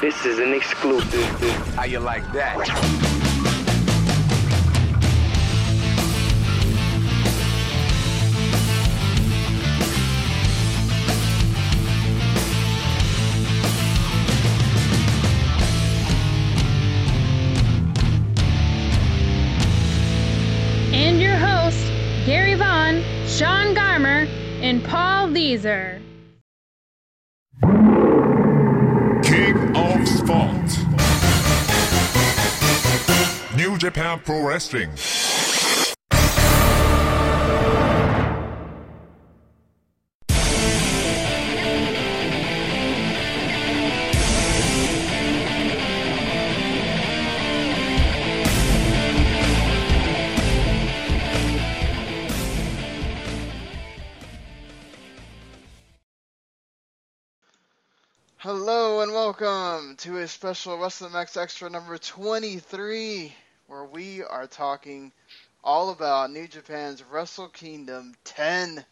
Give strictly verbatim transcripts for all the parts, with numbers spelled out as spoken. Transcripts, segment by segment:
This is an exclusive. How you like that? And your hosts, Gary Vaughn, Sean Garmer, and Paul Leiser. Fault. New Japan Pro Wrestling. Hello and welcome to a special Wrestling Max Extra number twenty-three, where we are talking all about New Japan's Wrestle Kingdom ten.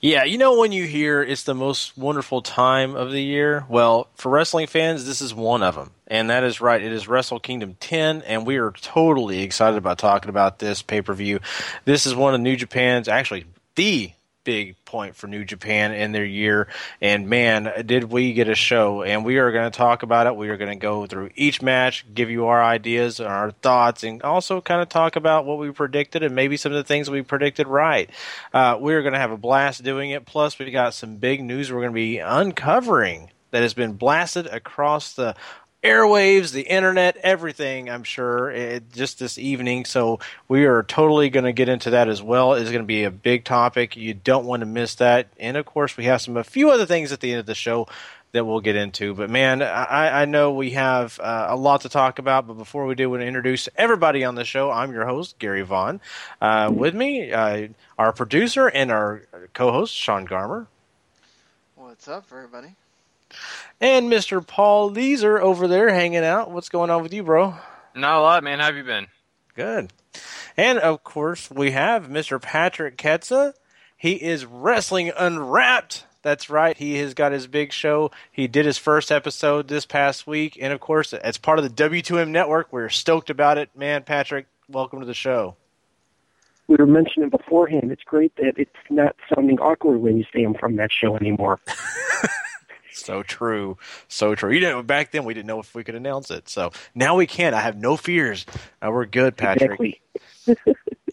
Yeah, you know when you hear it's the most wonderful time of the year? Well, for wrestling fans, this is one of them. And that is right, it is Wrestle Kingdom ten, and we are totally excited about talking about this pay-per-view. This is one of New Japan's, actually the big point for New Japan in their year, and man, did we get a show, and we are going to talk about it. We are going to go through each match, give you our ideas and our thoughts, and also kind of talk about what we predicted and maybe some of the things we predicted right. Uh, we're going to have a blast doing it, plus we got some big news we're going to be uncovering that has been blasted across the airwaves, the internet, everything, I'm sure, it, just this evening. So we are totally going to get into that as well. It's going to be a big topic. You don't want to miss that. And, of course, we have some a few other things at the end of the show that we'll get into. But, man, I, I know we have uh, a lot to talk about. But before we do, I want to introduce everybody on the show. I'm your host, Gary Vaughn. Uh, with me, uh, our producer and our co-host, Sean Garmer. What's up, everybody? And Mister Paul Leiser over there hanging out. What's going on with you, bro? Not a lot, man. How have you been? Good. And, of course, we have Mister Patrick Ketza. He is Wrestling Unwrapped. That's right. He has got his big show. He did his first episode this past week. And, of course, as part of the W two M network, we're stoked about it. Man, Patrick, welcome to the show. We were mentioning beforehand, it's great that it's not sounding awkward when you say I'm from that show anymore. So true. So true. You know, back then we didn't know if we could announce it. So now we can. I have no fears. Uh, we're good, Patrick. Exactly.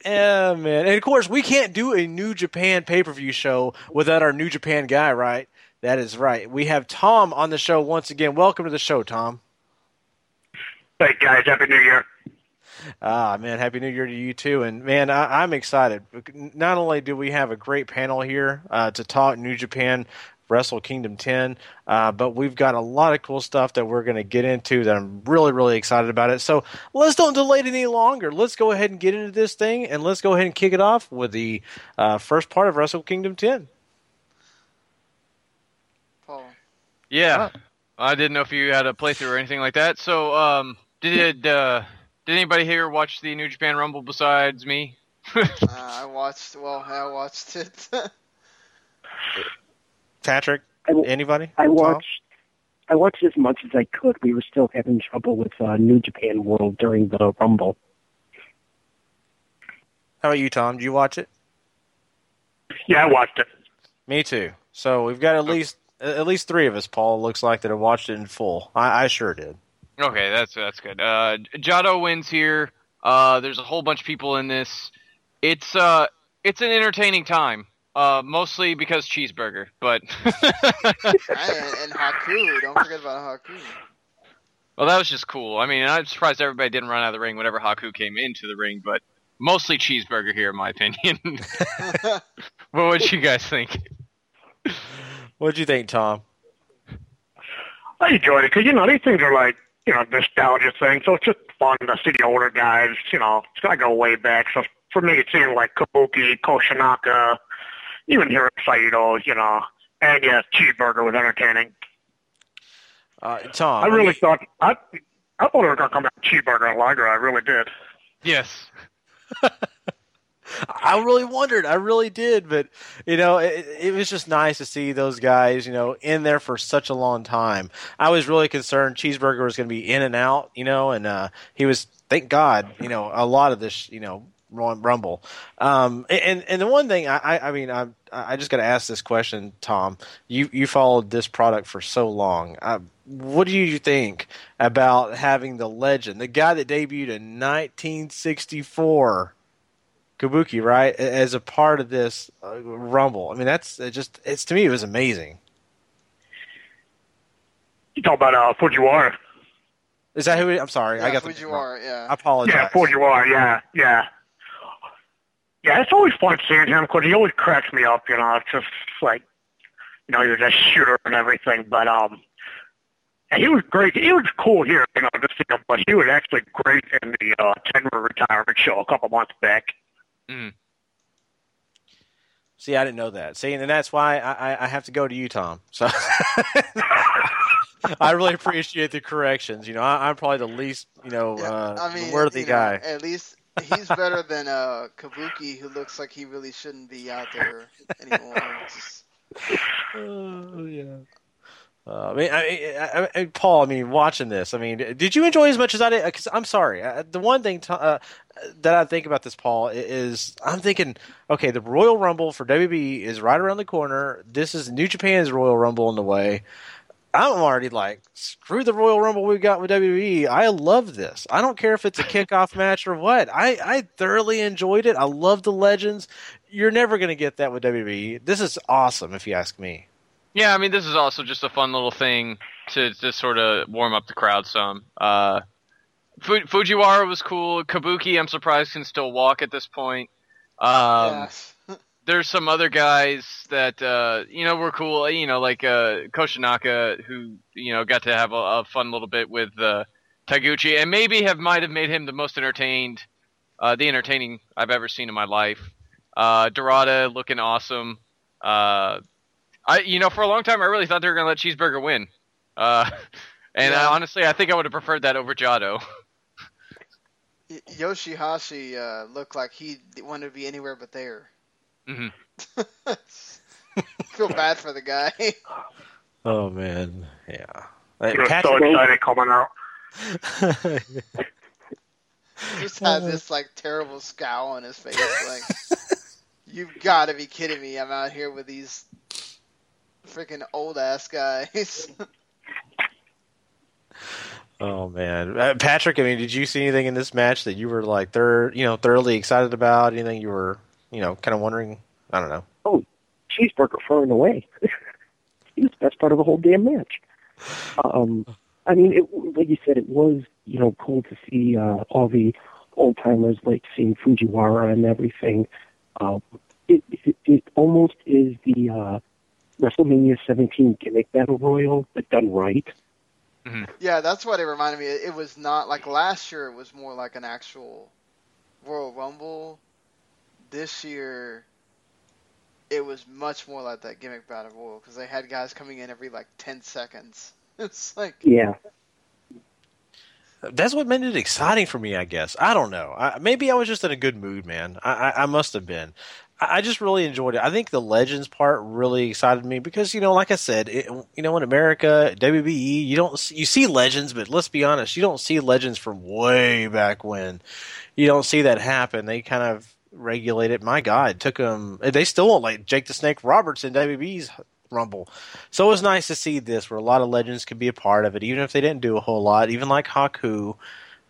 Yeah, man. And, of course, we can't do a New Japan pay-per-view show without our New Japan guy, right? That is right. We have Tom on the show once again. Welcome to the show, Tom. Hey, guys. Happy New Year. Ah, man, Happy New Year to you, too. And, man, I, I'm excited. Not only do we have a great panel here uh, to talk New Japan Wrestle Kingdom ten, uh, but we've got a lot of cool stuff that we're going to get into that I'm really, really excited about it. So let's don't delay it any longer. Let's go ahead and get into this thing, and let's go ahead and kick it off with the uh, first part of Wrestle Kingdom ten. Paul. Yeah. Huh. I didn't know if you had a playthrough or anything like that. So um, did uh, did anybody here watch the New Japan Rumble besides me? uh, I watched, well, I watched it. Patrick, anybody? I watched I watched as much as I could. We were still having trouble with uh, New Japan World during the Rumble. How about you, Tom? Did you watch it? Yeah, I watched it. Me too. So we've got at least at least three of us, Paul, looks like, that have watched it in full. I, I sure did. Okay, that's that's good. Uh, Jado wins here. Uh, there's a whole bunch of people in this. It's uh, it's an entertaining time, uh, mostly because cheeseburger, but... and Haku. Don't forget about Haku. Well, that was just cool. I mean, I'm surprised everybody didn't run out of the ring whenever Haku came into the ring, but mostly cheeseburger here, in my opinion. Well, what'd you guys think? What'd you think, Tom? I enjoyed it, because, you know, these things are like, you know, nostalgia thing, so it's just fun to see the older guys, you know, it's got to go way back. So for me, it seemed like Kabuki, Koshinaka, even Hiroshi Saito, you know, and yeah, cheeseburger was entertaining. Uh, Tom, I really you... thought I, I thought it was going to come out cheeseburger and lager. I really did. Yes. I really wondered. I really did, but you know, it, it was just nice to see those guys, you know, in there for such a long time. I was really concerned Cheeseburger was going to be in and out, you know, and uh, he was, thank God, you know, a lot of this, you know, rumble. Um, and and the one thing I, I mean, I I just got to ask this question, Tom. You you followed this product for so long. I, what do you think about having the legend, the guy that debuted in nineteen sixty-four? Kabuki, right, as a part of this uh, rumble. I mean, that's it just, it's to me, it was amazing. You talk about uh, Fujiwara. Is that who it, I'm sorry. Yeah, I got Fujiwara, the, yeah. I apologize. Yeah, Fujiwara, yeah, yeah. Yeah, it's always fun seeing him because he always cracks me up, you know. It's just like, you know, he was a shooter and everything, but um, and he was great. He was cool here, you know, to see him, but he was actually great in the uh, Tenma retirement show a couple months back. Mm. See, I didn't know that. See, and that's why I, I have to go to you, Tom. So I really appreciate the corrections. You know, I, I'm probably the least, you know, yeah, uh, I mean, worthy you know, guy. At least he's better than uh, Kabuki, who looks like he really shouldn't be out there anymore. Just... Oh, yeah. Uh, I mean, I, I, I, Paul. I mean, watching this. I mean, did you enjoy as much as I did? Because I'm sorry. I, the one thing to, uh, that I think about this, Paul, is I'm thinking, okay, the Royal Rumble for W W E is right around the corner. This is New Japan's Royal Rumble in the way. I'm already like, screw the Royal Rumble we got with W W E. I love this. I don't care if it's a kickoff match or what. I, I thoroughly enjoyed it. I love the legends. You're never going to get that with W W E. This is awesome, if you ask me. Yeah, I mean, this is also just a fun little thing to, to sort of warm up the crowd some. Uh, Fu- Fujiwara was cool. Kabuki, I'm surprised, can still walk at this point. Um, yeah. There's some other guys that, uh, you know, were cool. You know, like uh, Koshinaka, who, you know, got to have a, a fun little bit with uh, Taguchi. And maybe have might have made him the most entertained, uh, the entertaining I've ever seen in my life. Uh, Dorada looking awesome. Uh I, you know, for a long time, I really thought they were going to let Cheeseburger win. Uh, and yeah. I, honestly, I think I would have preferred that over Jado. Y- Yoshihashi uh, looked like he wanted to be anywhere but there. Mm-hmm. Feel bad for the guy. Oh, man. Yeah. Like, You're Patrick- so excited coming out. He just has this, like, terrible scowl on his face. Like, you've got to be kidding me. I'm out here with these... freaking old ass guys. Oh man, uh, Patrick. I mean, did you see anything in this match that you were like, thir- you know, thoroughly excited about? Anything you were, you know, kind of wondering? I don't know. Oh, Cheeseburger far and away. He was the best part of the whole damn match. Um, I mean, it, like you said, it was, you know, cool to see uh, all the old timers, like seeing Fujiwara and everything. Um, it, it it almost is the. Uh, WrestleMania seventeen gimmick battle royal, but done right. Mm-hmm. Yeah, that's what it reminded me. It was not like last year. It was more like an actual Royal Rumble. This year, it was much more like that gimmick battle royal because they had guys coming in every like ten seconds. It's like yeah. That's what made it exciting for me, I guess. I don't know. I, maybe I was just in a good mood, man. I, I, I must have been. I just really enjoyed it. I think the Legends part really excited me because, you know, like I said, it, you know, in America, W W E, you don't see, you see Legends, but let's be honest, you don't see Legends from way back when. You don't see that happen. They kind of regulate it. My God, it took them. They still won't let Jake the Snake Roberts in W W E's Rumble. So it was nice to see this, where a lot of legends could be a part of it, even if they didn't do a whole lot. Even like Haku.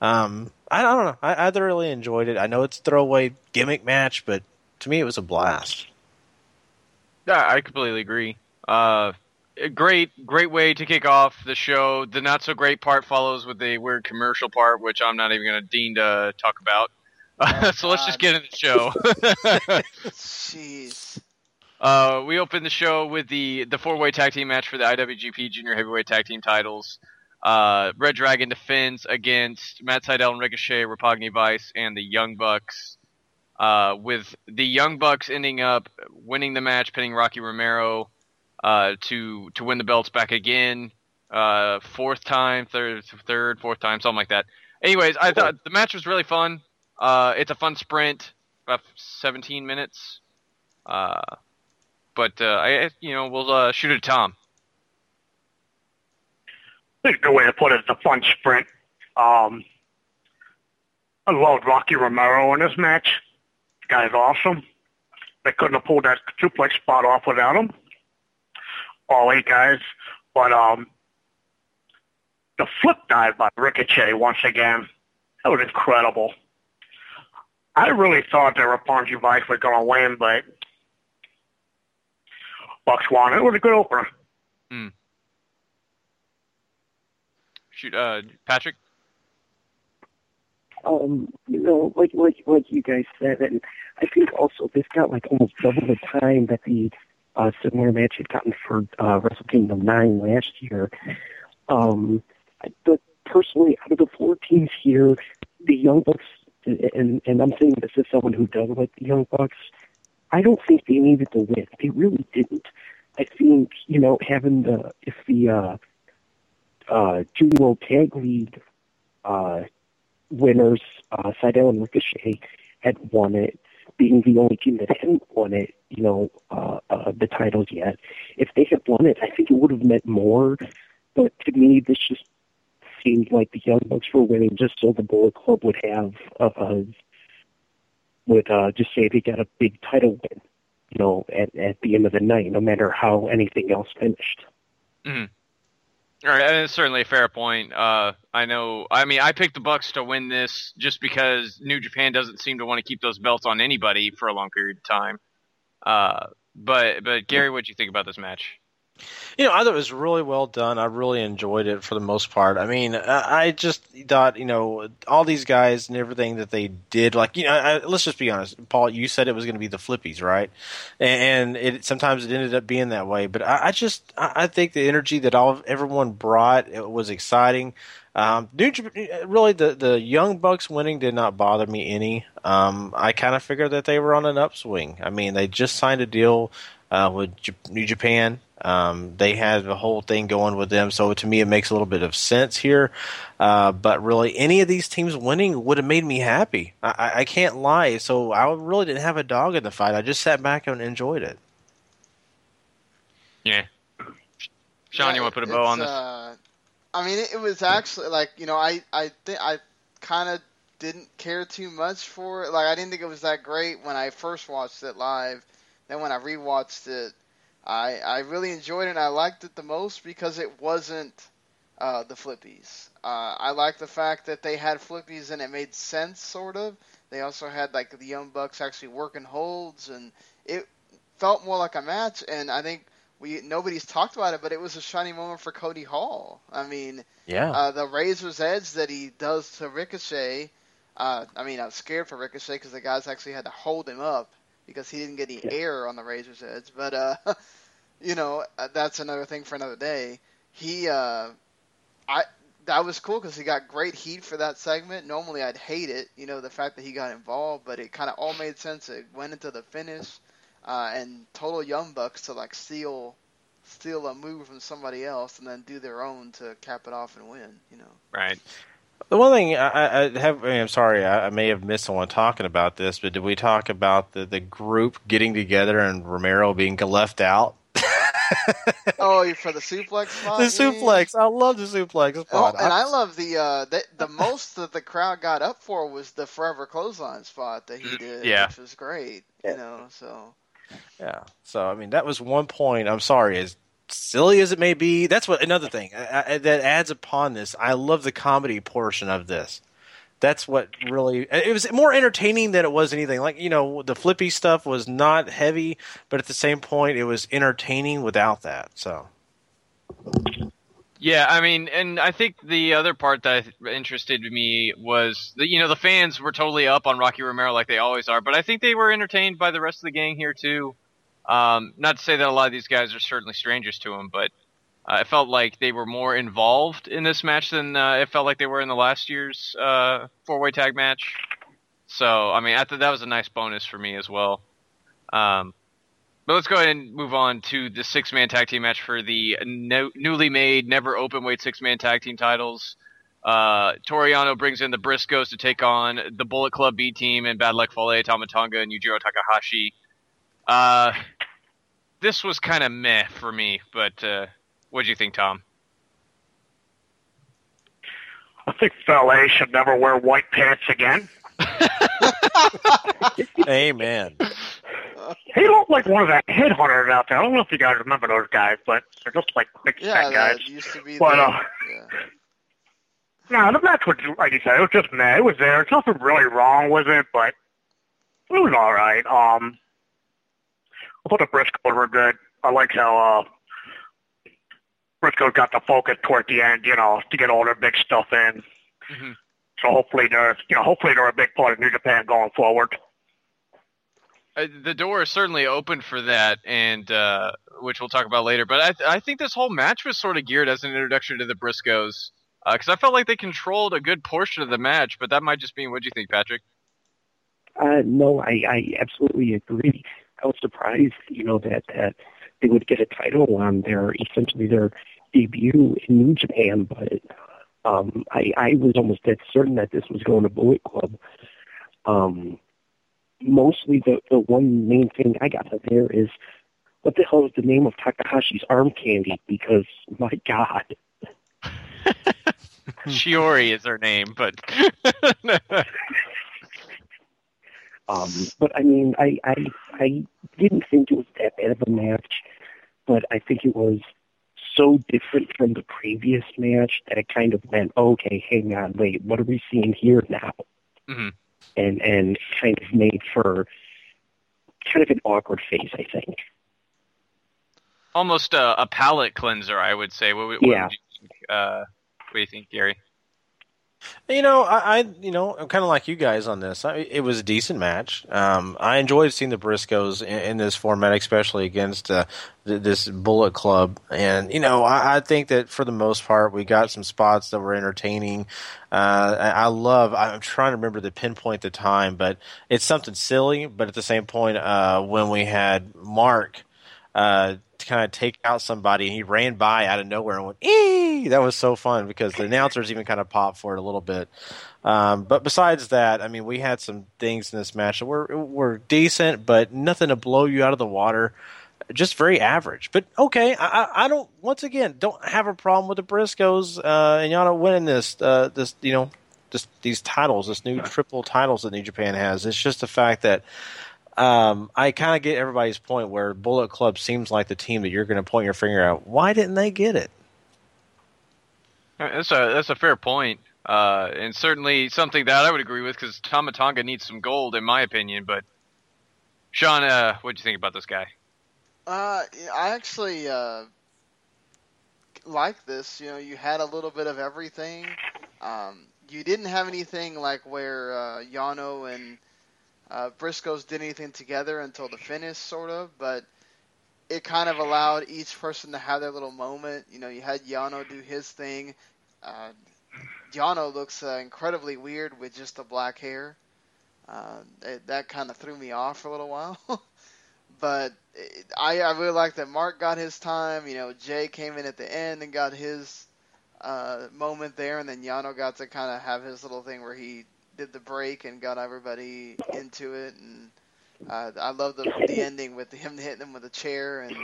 Um, I, I don't know. I, I thoroughly enjoyed it. I know it's a throwaway gimmick match, but to me, it was a blast. Yeah, I completely agree. Uh, great, great way to kick off the show. The not so great part follows with the weird commercial part, which I'm not even going to deign to talk about. Uh, so let's just get into the show. Jeez. Uh, we opened the show with the, the four-way tag team match for the I W G P Junior Heavyweight Tag Team titles. Uh, Red Dragon defends against Matt Sydal and Ricochet, Roppongi Vice, and the Young Bucks. Uh, with the Young Bucks ending up winning the match, pinning Rocky Romero uh, to to win the belts back again, uh, fourth time, third, third, fourth time, something like that. Anyways, I thought the match was really fun. Uh, it's a fun sprint, about seventeen minutes. Uh, but uh, I, you know, we'll uh, shoot it at Tom. There's no way to put it. It's a fun sprint. Um, I loved Rocky Romero in this match. Guy's awesome. They couldn't have pulled that suplex spot off without him. All eight guys. But um, the flip dive by Ricochet once again, that was incredible. I really thought that Roppongi Vice was going to win, but Bucks won. It was a good opener. Mm. Shoot, uh, Patrick? Um, you know, like like like you guys said, and I think also this got like almost double the time that the uh, similar match had gotten for uh, Wrestle Kingdom nine last year. Um, I, but personally, out of the four teams here, the Young Bucks, and, and I'm saying this as someone who does like the Young Bucks, I don't think they needed the win. They really didn't. I think, you know, having the, if the uh, uh, Junior World Tag League uh winners, uh, Sydal and Ricochet, had won it, being the only team that hadn't won it, you know, uh, uh, the titles yet. If they had won it, I think it would have meant more. But to me, this just seemed like the Young Bucks were winning just so the Bullet Club would have, uh, would uh, just say they got a big title win, you know, at, at the end of the night, no matter how anything else finished. Mm-hmm. All right, and it's certainly a fair point. Uh, I know. I mean, I picked the Bucks to win this just because New Japan doesn't seem to want to keep those belts on anybody for a long period of time. Uh, but but Gary, what did you think about this match? You know, I thought it was really well done. I really enjoyed it for the most part. I mean, I just thought, you know, all these guys and everything that they did, like, you know, I, let's just be honest. Paul, you said it was going to be the flippies, right? And it sometimes it ended up being that way. But I, I just I think the energy that all everyone brought, it was exciting. Um, New Japan, really, the, the Young Bucks winning did not bother me any. Um, I kind of figured that they were on an upswing. I mean, they just signed a deal uh, with J- New Japan. Um, they had the whole thing going with them, so to me it makes a little bit of sense here. Uh, but really, any of these teams winning would have made me happy. I, I can't lie. So I really didn't have a dog in the fight. I just sat back and enjoyed it. Yeah, Sean, yeah, you want to put a bow on this? Uh, I mean, it was actually like you know, I I think I kind of didn't care too much for it. Like I didn't think it was that great when I first watched it live. Then when I rewatched it, I, I really enjoyed it, and I liked it the most because it wasn't uh, the flippies. Uh, I liked the fact that they had flippies and it made sense, sort of. They also had, like, the Young Bucks actually working holds, and it felt more like a match, and I think we nobody's talked about it, but it was a shining moment for Cody Hall. I mean, yeah, uh, the razor's edge that he does to Ricochet, uh, I mean, I was scared for Ricochet because the guys actually had to hold him up, because he didn't get any air on the razor's edge. But, uh, you know, that's another thing for another day. He, uh, I, that was cool because he got great heat for that segment. Normally I'd hate it, you know, the fact that he got involved, but it kind of all made sense. It went into the finish, uh, and total Young Bucks to, like, steal, steal a move from somebody else and then do their own to cap it off and win, you know. Right. The one thing I, I have, I mean, I'm sorry, I, I may have missed someone talking about this, but did we talk about the, the group getting together and Romero being left out? Oh, for the suplex spot? The suplex. I love the suplex spot. Oh, and I, I love the, uh, the the most that the crowd got up for was the Forever Clothesline spot that he did, yeah. which was great. Yeah. You know, so. Yeah. So, I mean, that was one point. I'm sorry, as silly as it may be, that's what another thing I, I, that adds upon this. I love the comedy portion of this. That's what really – it was more entertaining than it was anything. Like, you know, the flippy stuff was not heavy, but at the same point, it was entertaining without that. So, yeah, I mean, and I think the other part that interested me was, the, you know, the fans were totally up on Rocky Romero like they always are, but I think they were entertained by the rest of the gang here too. Um, not to say that a lot of these guys are certainly strangers to him, but uh, it felt like they were more involved in this match than uh, it felt like they were in the last year's uh, four-way tag match. So, I mean, I thought that was a nice bonus for me as well. Um, but let's go ahead and move on to the six-man tag team match for the no- newly made, never open-weight six-man tag team titles. Uh, Toriano brings in the Briscoes to take on the Bullet Club B team and Bad Luck Fale, Tama Tonga, and Yujiro Takahashi. Uh, this was kind of meh for me, but uh, what do you think, Tom? I think Fale should never wear white pants again. Amen. He looked like one of that headhunters out there. I don't know if you guys remember those guys, but they're just like big yeah, guys. Yeah, used to be but, uh, yeah. No, the match was, like you said, it was just meh. It was there. There's nothing really wrong with it, but it was all right. Um... I thought the Briscoes were good. I like how uh, Briscoes got the focus toward the end, you know, to get all their big stuff in. Mm-hmm. So hopefully they're, you know, hopefully they're a big part of New Japan going forward. Uh, the door is certainly open for that, and uh, which we'll talk about later. But I, th- I think this whole match was sort of geared as an introduction to the Briscoes, because uh, I felt like they controlled a good portion of the match. But that might just be. What do you think, Patrick? Uh, no, I, I absolutely agree. I was surprised, you know, that, that they would get a title on their, essentially their debut in New Japan, but um, I, I was almost dead certain that this was going to Bullet Club. Um, mostly the, the one main thing I got out there is, what the hell is the name of Takahashi's arm candy? Because, my God. Shiori is her name, but... Um, but, I mean, I, I I didn't think it was that bad of a match, but I think it was so different from the previous match that it kind of went, okay, hang on, wait, what are we seeing here now? Mm-hmm. And and kind of made for kind of an awkward phase, I think. Almost a, a palate cleanser, I would say. What, what, yeah. What do you think, uh, what do you think, Gary? You know, I, I you know, I'm kind of like you guys on this. I, it was a decent match. Um, I enjoyed seeing the Briscoes in, in this format, especially against uh, th- this Bullet Club. And, you know, I, I think that for the most part, we got some spots that were entertaining. Uh, I, I love – I'm trying to remember the pinpoint the time, but it's something silly. But at the same point, uh, when we had Mark uh, – kind of take out somebody, and he ran by out of nowhere and went, ee! That was so fun because the announcers even kind of popped for it a little bit. Um, but besides that, I mean, we had some things in this match that were, were decent, but nothing to blow you out of the water. Just very average. But, okay, I, I don't, once again, don't have a problem with the Briscoes uh, and Yana winning this, uh, this, you know, this, these titles, this new triple titles that New Japan has. It's just the fact that Um, I kind of get everybody's point where Bullet Club seems like the team that you're going to point your finger at. Why didn't they get it? That's a that's a fair point, uh, and certainly something that I would agree with because Tama Tonga needs some gold, in my opinion. But Sean, uh, what do you think about this guy? Uh, I actually uh, like this. You know, you had a little bit of everything. Um, you didn't have anything like where uh, Yano and Uh, Briscoes did anything together until the finish, sort of, but it kind of allowed each person to have their little moment. You know, you had Yano do his thing. Uh, Yano looks uh, incredibly weird with just the black hair. Uh, it, that kind of threw me off for a little while. But it, I, I really like that Mark got his time. You know, Jay came in at the end and got his uh, moment there, and then Yano got to kind of have his little thing where he did the break and got everybody into it, and uh, I love the the ending with him hitting him with a chair and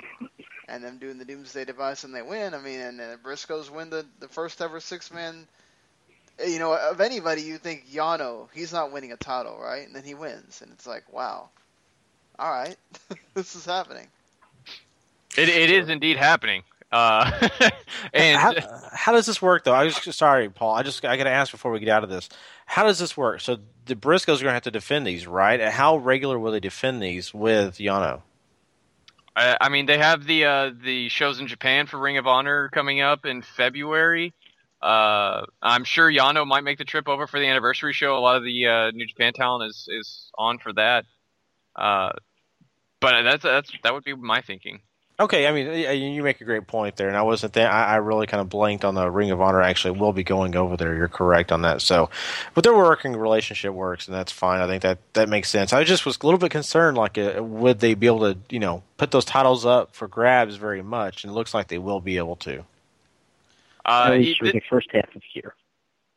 and them doing the Doomsday Device, and they win. I mean, and the Briscoes win the, the first ever six-man. You know, of anybody, you think Yano, he's not winning a title, right? And then he wins, and it's like, wow, all right, this is happening. It it is indeed happening. Uh, and how, how does this work, though? I was sorry, Paul. I just I got to ask before we get out of this. How does this work? So the Briscoes are going to have to defend these, right? How regular will they defend these with Yano? I, I mean, they have the uh, the shows in Japan for Ring of Honor coming up in February. Uh, I'm sure Yano might make the trip over for the anniversary show. A lot of the uh, New Japan talent is is on for that. Uh, but that's that's that would be my thinking. Okay, I mean, you make a great point there, and I wasn't there. I, I really kind of blanked on the Ring of Honor. Actually, will be going over there. You're correct on that. So, but their working relationship works, and that's fine. I think that, that makes sense. I just was a little bit concerned, like, uh, would they be able to, you know, put those titles up for grabs very much? And it looks like they will be able to. Uh, At least for it, the first half of the year.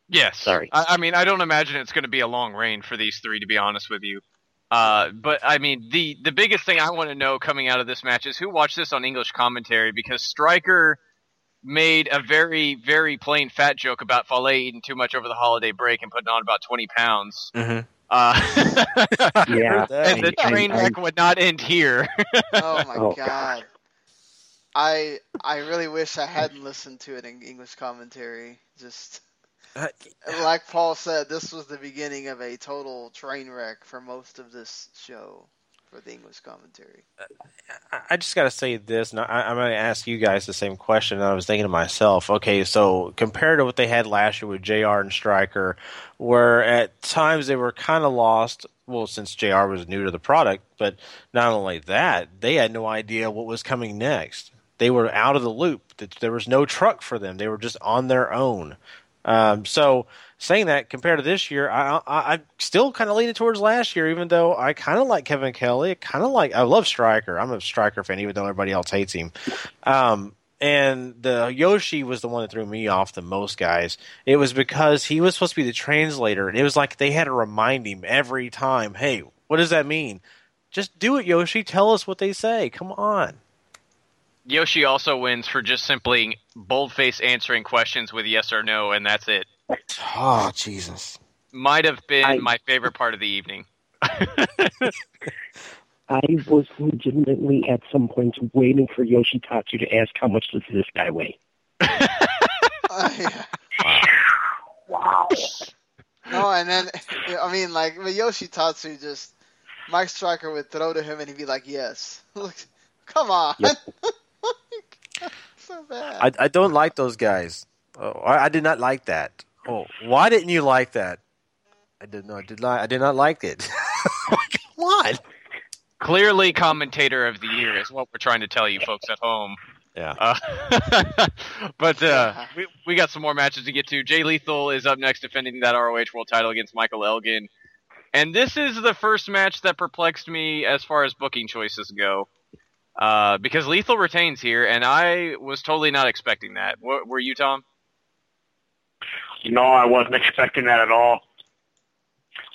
Yes. Sorry. I, I mean, I don't imagine it's going to be a long reign for these three, to be honest with you. Uh, but, I mean, the, the biggest thing I want to know coming out of this match is who watched this on English commentary, because Stryker made a very, very plain fat joke about Fale eating too much over the holiday break and putting on about twenty pounds. Mm-hmm. Uh, yeah. And the train wreck would not end here. Oh, my oh, God. God. I I really wish I hadn't listened to it in English commentary. Just... Like Paul said, this was the beginning of a total train wreck for most of this show for the English commentary. I just got to say this, and I, I'm going to ask you guys the same question. And I was thinking to myself, okay, so compared to what they had last year with J R and Stryker, where at times they were kind of lost. Well, since J R was new to the product, but not only that, they had no idea what was coming next. They were out of the loop. There was no truck for them. They were just on their own. Um, so saying that, compared to this year, I, I, I'm still kind of leaning towards last year, even though I kind of like Kevin Kelly. I kind of like, I love Stryker. I'm a Stryker fan, even though everybody else hates him. Um, and the Yoshi was the one that threw me off the most, guys. It was because he was supposed to be the translator, and it was like they had to remind him every time, hey, what does that mean? Just do it, Yoshi. Tell us what they say. Come on. Yoshi also wins for just simply boldface answering questions with yes or no, and that's it. Oh, Jesus. Might have been I, my favorite part of the evening. I was legitimately at some points waiting for Yoshitatsu to ask how much does this guy weigh. uh, wow. No, and then, I mean, like, Yoshitatsu just, Mike Stryker would throw to him and he'd be like, yes. Come on. Yep. So bad. I, I don't like those guys. Oh, I, I did not like that. Oh, why didn't you like that? I did not. Did not. I did not like it. What? Clearly, commentator of the year is what we're trying to tell you, folks at home. Yeah. Uh, but uh, we we got some more matches to get to. Jay Lethal is up next, defending that R O H World Title against Michael Elgin, and this is the first match that perplexed me as far as booking choices go. Uh, because Lethal retains here, and I was totally not expecting that. W- were you, Tom? No, I wasn't expecting that at all.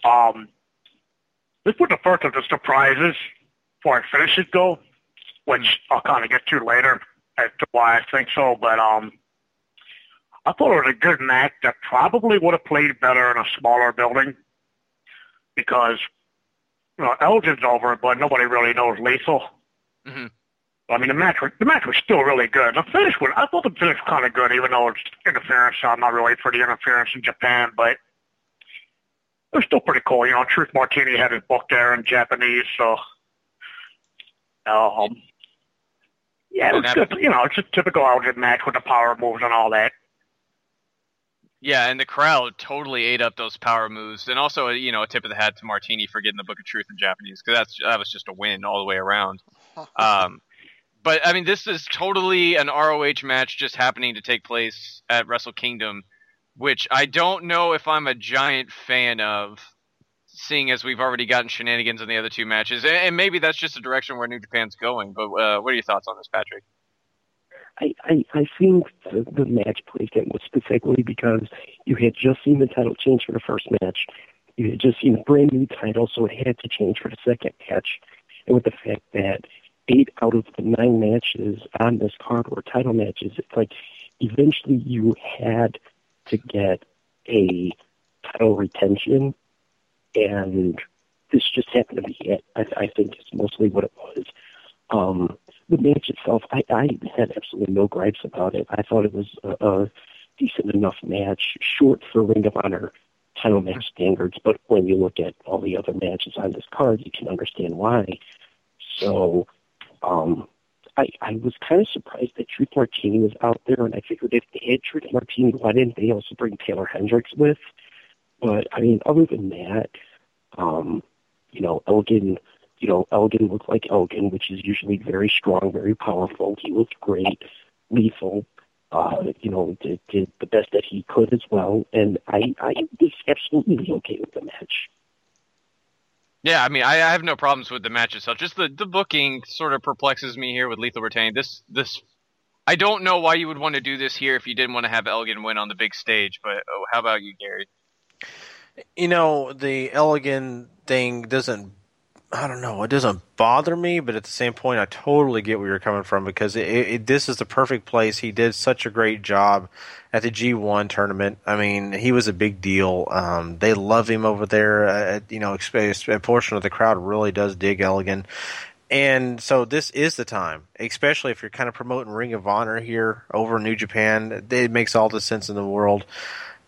Um, this was the first of the surprises for finishes go, which I'll kind of get to later as to why I think so. But um, I thought it was a good match that probably would have played better in a smaller building because, you know, Elgin's over, but nobody really knows Lethal. Mm-hmm. I mean, the match was, the match was still really good. The finish was, I thought the finish was kind of good, even though it's interference. So I'm not really for the interference in Japan, but it was still pretty cool. You know, Truth Martini had his book there in Japanese, so um, yeah, it was good. You know, it's a typical Elgin match with the power moves and all that. Yeah, and the crowd totally ate up those power moves, and also, you know, a tip of the hat to Martini for getting the Book of Truth in Japanese, because that's that was just a win all the way around. Um, but, I mean, this is totally an R O H match just happening to take place at Wrestle Kingdom, which I don't know if I'm a giant fan of, seeing as we've already gotten shenanigans in the other two matches. And, and maybe that's just the direction where New Japan's going, but uh, what are your thoughts on this, Patrick? I, I, I think the, the match played that was specifically because you had just seen the title change for the first match. You had just seen a brand new title, so it had to change for the second match. And with the fact that eight out of the nine matches on this card were title matches. It's like eventually you had to get a title retention, and this just happened to be it. I, I think it's mostly what it was. Um, the match itself, I, I had absolutely no gripes about it. I thought it was a, a decent enough match, short for Ring of Honor title match standards, but when you look at all the other matches on this card, you can understand why. So um, I, I was kind of surprised that Truth Martini was out there, and I figured if they had Truth Martini, why didn't they also bring Taylor Hendricks with? But, I mean, other than that, um, you know, Elgin, you know, Elgin looked like Elgin, which is usually very strong, very powerful. He looked great, lethal. Uh, you know, did, did the best that he could as well, and I, I was absolutely okay with the match. Yeah, I mean, I, I have no problems with the match itself. Just the, the booking sort of perplexes me here with Lethal retaining. This, this, I don't know why you would want to do this here if you didn't want to have Elgin win on the big stage, but oh, how about you, Gary? You know, the Elgin thing doesn't, I don't know, it doesn't bother me, but at the same point, I totally get where you're coming from, because it, it, this is the perfect place. He did such a great job at the G one tournament. I mean, he was a big deal. Um, they love him over there. Uh, you know, a portion of the crowd really does dig Elgin. And so this is the time, especially if you're kind of promoting Ring of Honor here over in New Japan. It makes all the sense in the world.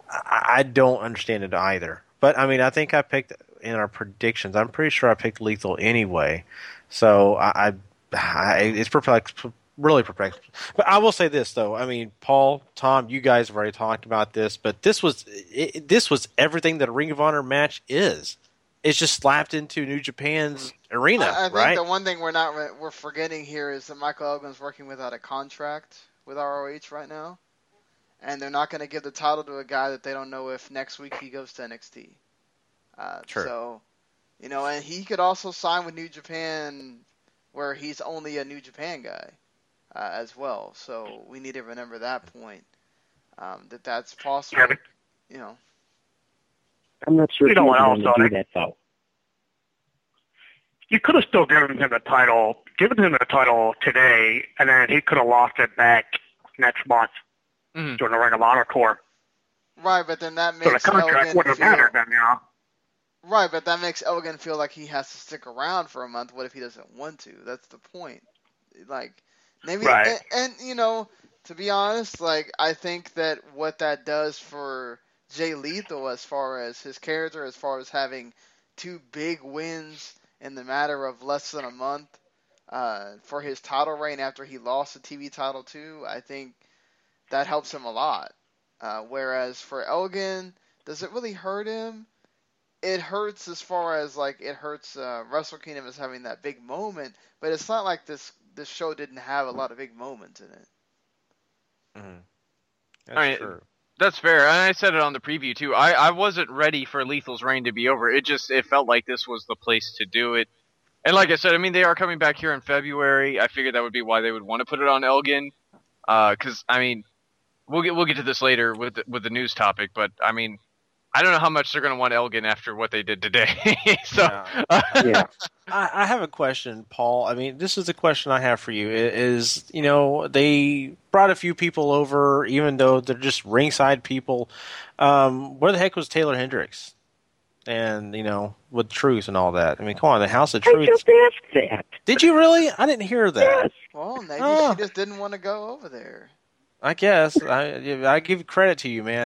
I, I don't understand it either. But, I mean, I think I picked – in our predictions, I'm pretty sure I picked Lethal anyway, so I, I, I it's perplex, really perplex. But I will say this though, I mean, Paul, Tom, you guys have already talked about this, but this was it, this was everything that a Ring of Honor match is. It's just slapped into New Japan's arena. I, I think right? The one thing we're not we're forgetting here is that Michael Elgin's working without a contract with R O H right now, and they're not going to give the title to a guy that they don't know if next week he goes to N X T. Uh, sure. So, you know, and he could also sign with New Japan where he's only a New Japan guy uh, as well. So we need to remember that point, um, that that's possible, yeah, you know. I'm not sure you don't want to do that, though. You could have still given him the title, given him the title today, and then he could have lost it back next month mm-hmm. during the Ring of Honor tour. Right, but then that makes so the contract wouldn't have mattered then, you know. Right, but that makes Elgin feel like he has to stick around for a month. What if he doesn't want to? That's the point. Like, maybe, right. and, and, you know, to be honest, like, I think that what that does for Jay Lethal as far as his character, as far as having two big wins in the matter of less than a month uh, for his title reign after he lost the T V title, too, I think that helps him a lot. Uh, whereas for Elgin, does it really hurt him? It hurts as far as, like, it hurts uh, Wrestle Kingdom as having that big moment, but it's not like this this show didn't have a lot of big moments in it. Mm-hmm. That's I mean, true. That's fair, and I said it on the preview, too. I, I wasn't ready for Lethal's reign to be over. It just it felt like this was the place to do it. And like I said, I mean, they are coming back here in February. I figured that would be why they would want to put it on Elgin, because, uh, I mean, we'll get, we'll get to this later with with the news topic, but, I mean... I don't know how much they're going to want Elgin after what they did today. so, yeah. Uh, yeah. I, I have a question, Paul. I mean, this is the question I have for you is, you know, they brought a few people over, even though they're just ringside people. Um, where the heck was Taylor Hendricks? And, you know, with Truth and all that. I mean, come on, the House of Truth. I just asked that. Did you really? I didn't hear that. Yes. Well, maybe oh. She just didn't want to go over there. I guess. I, I give credit to you, man.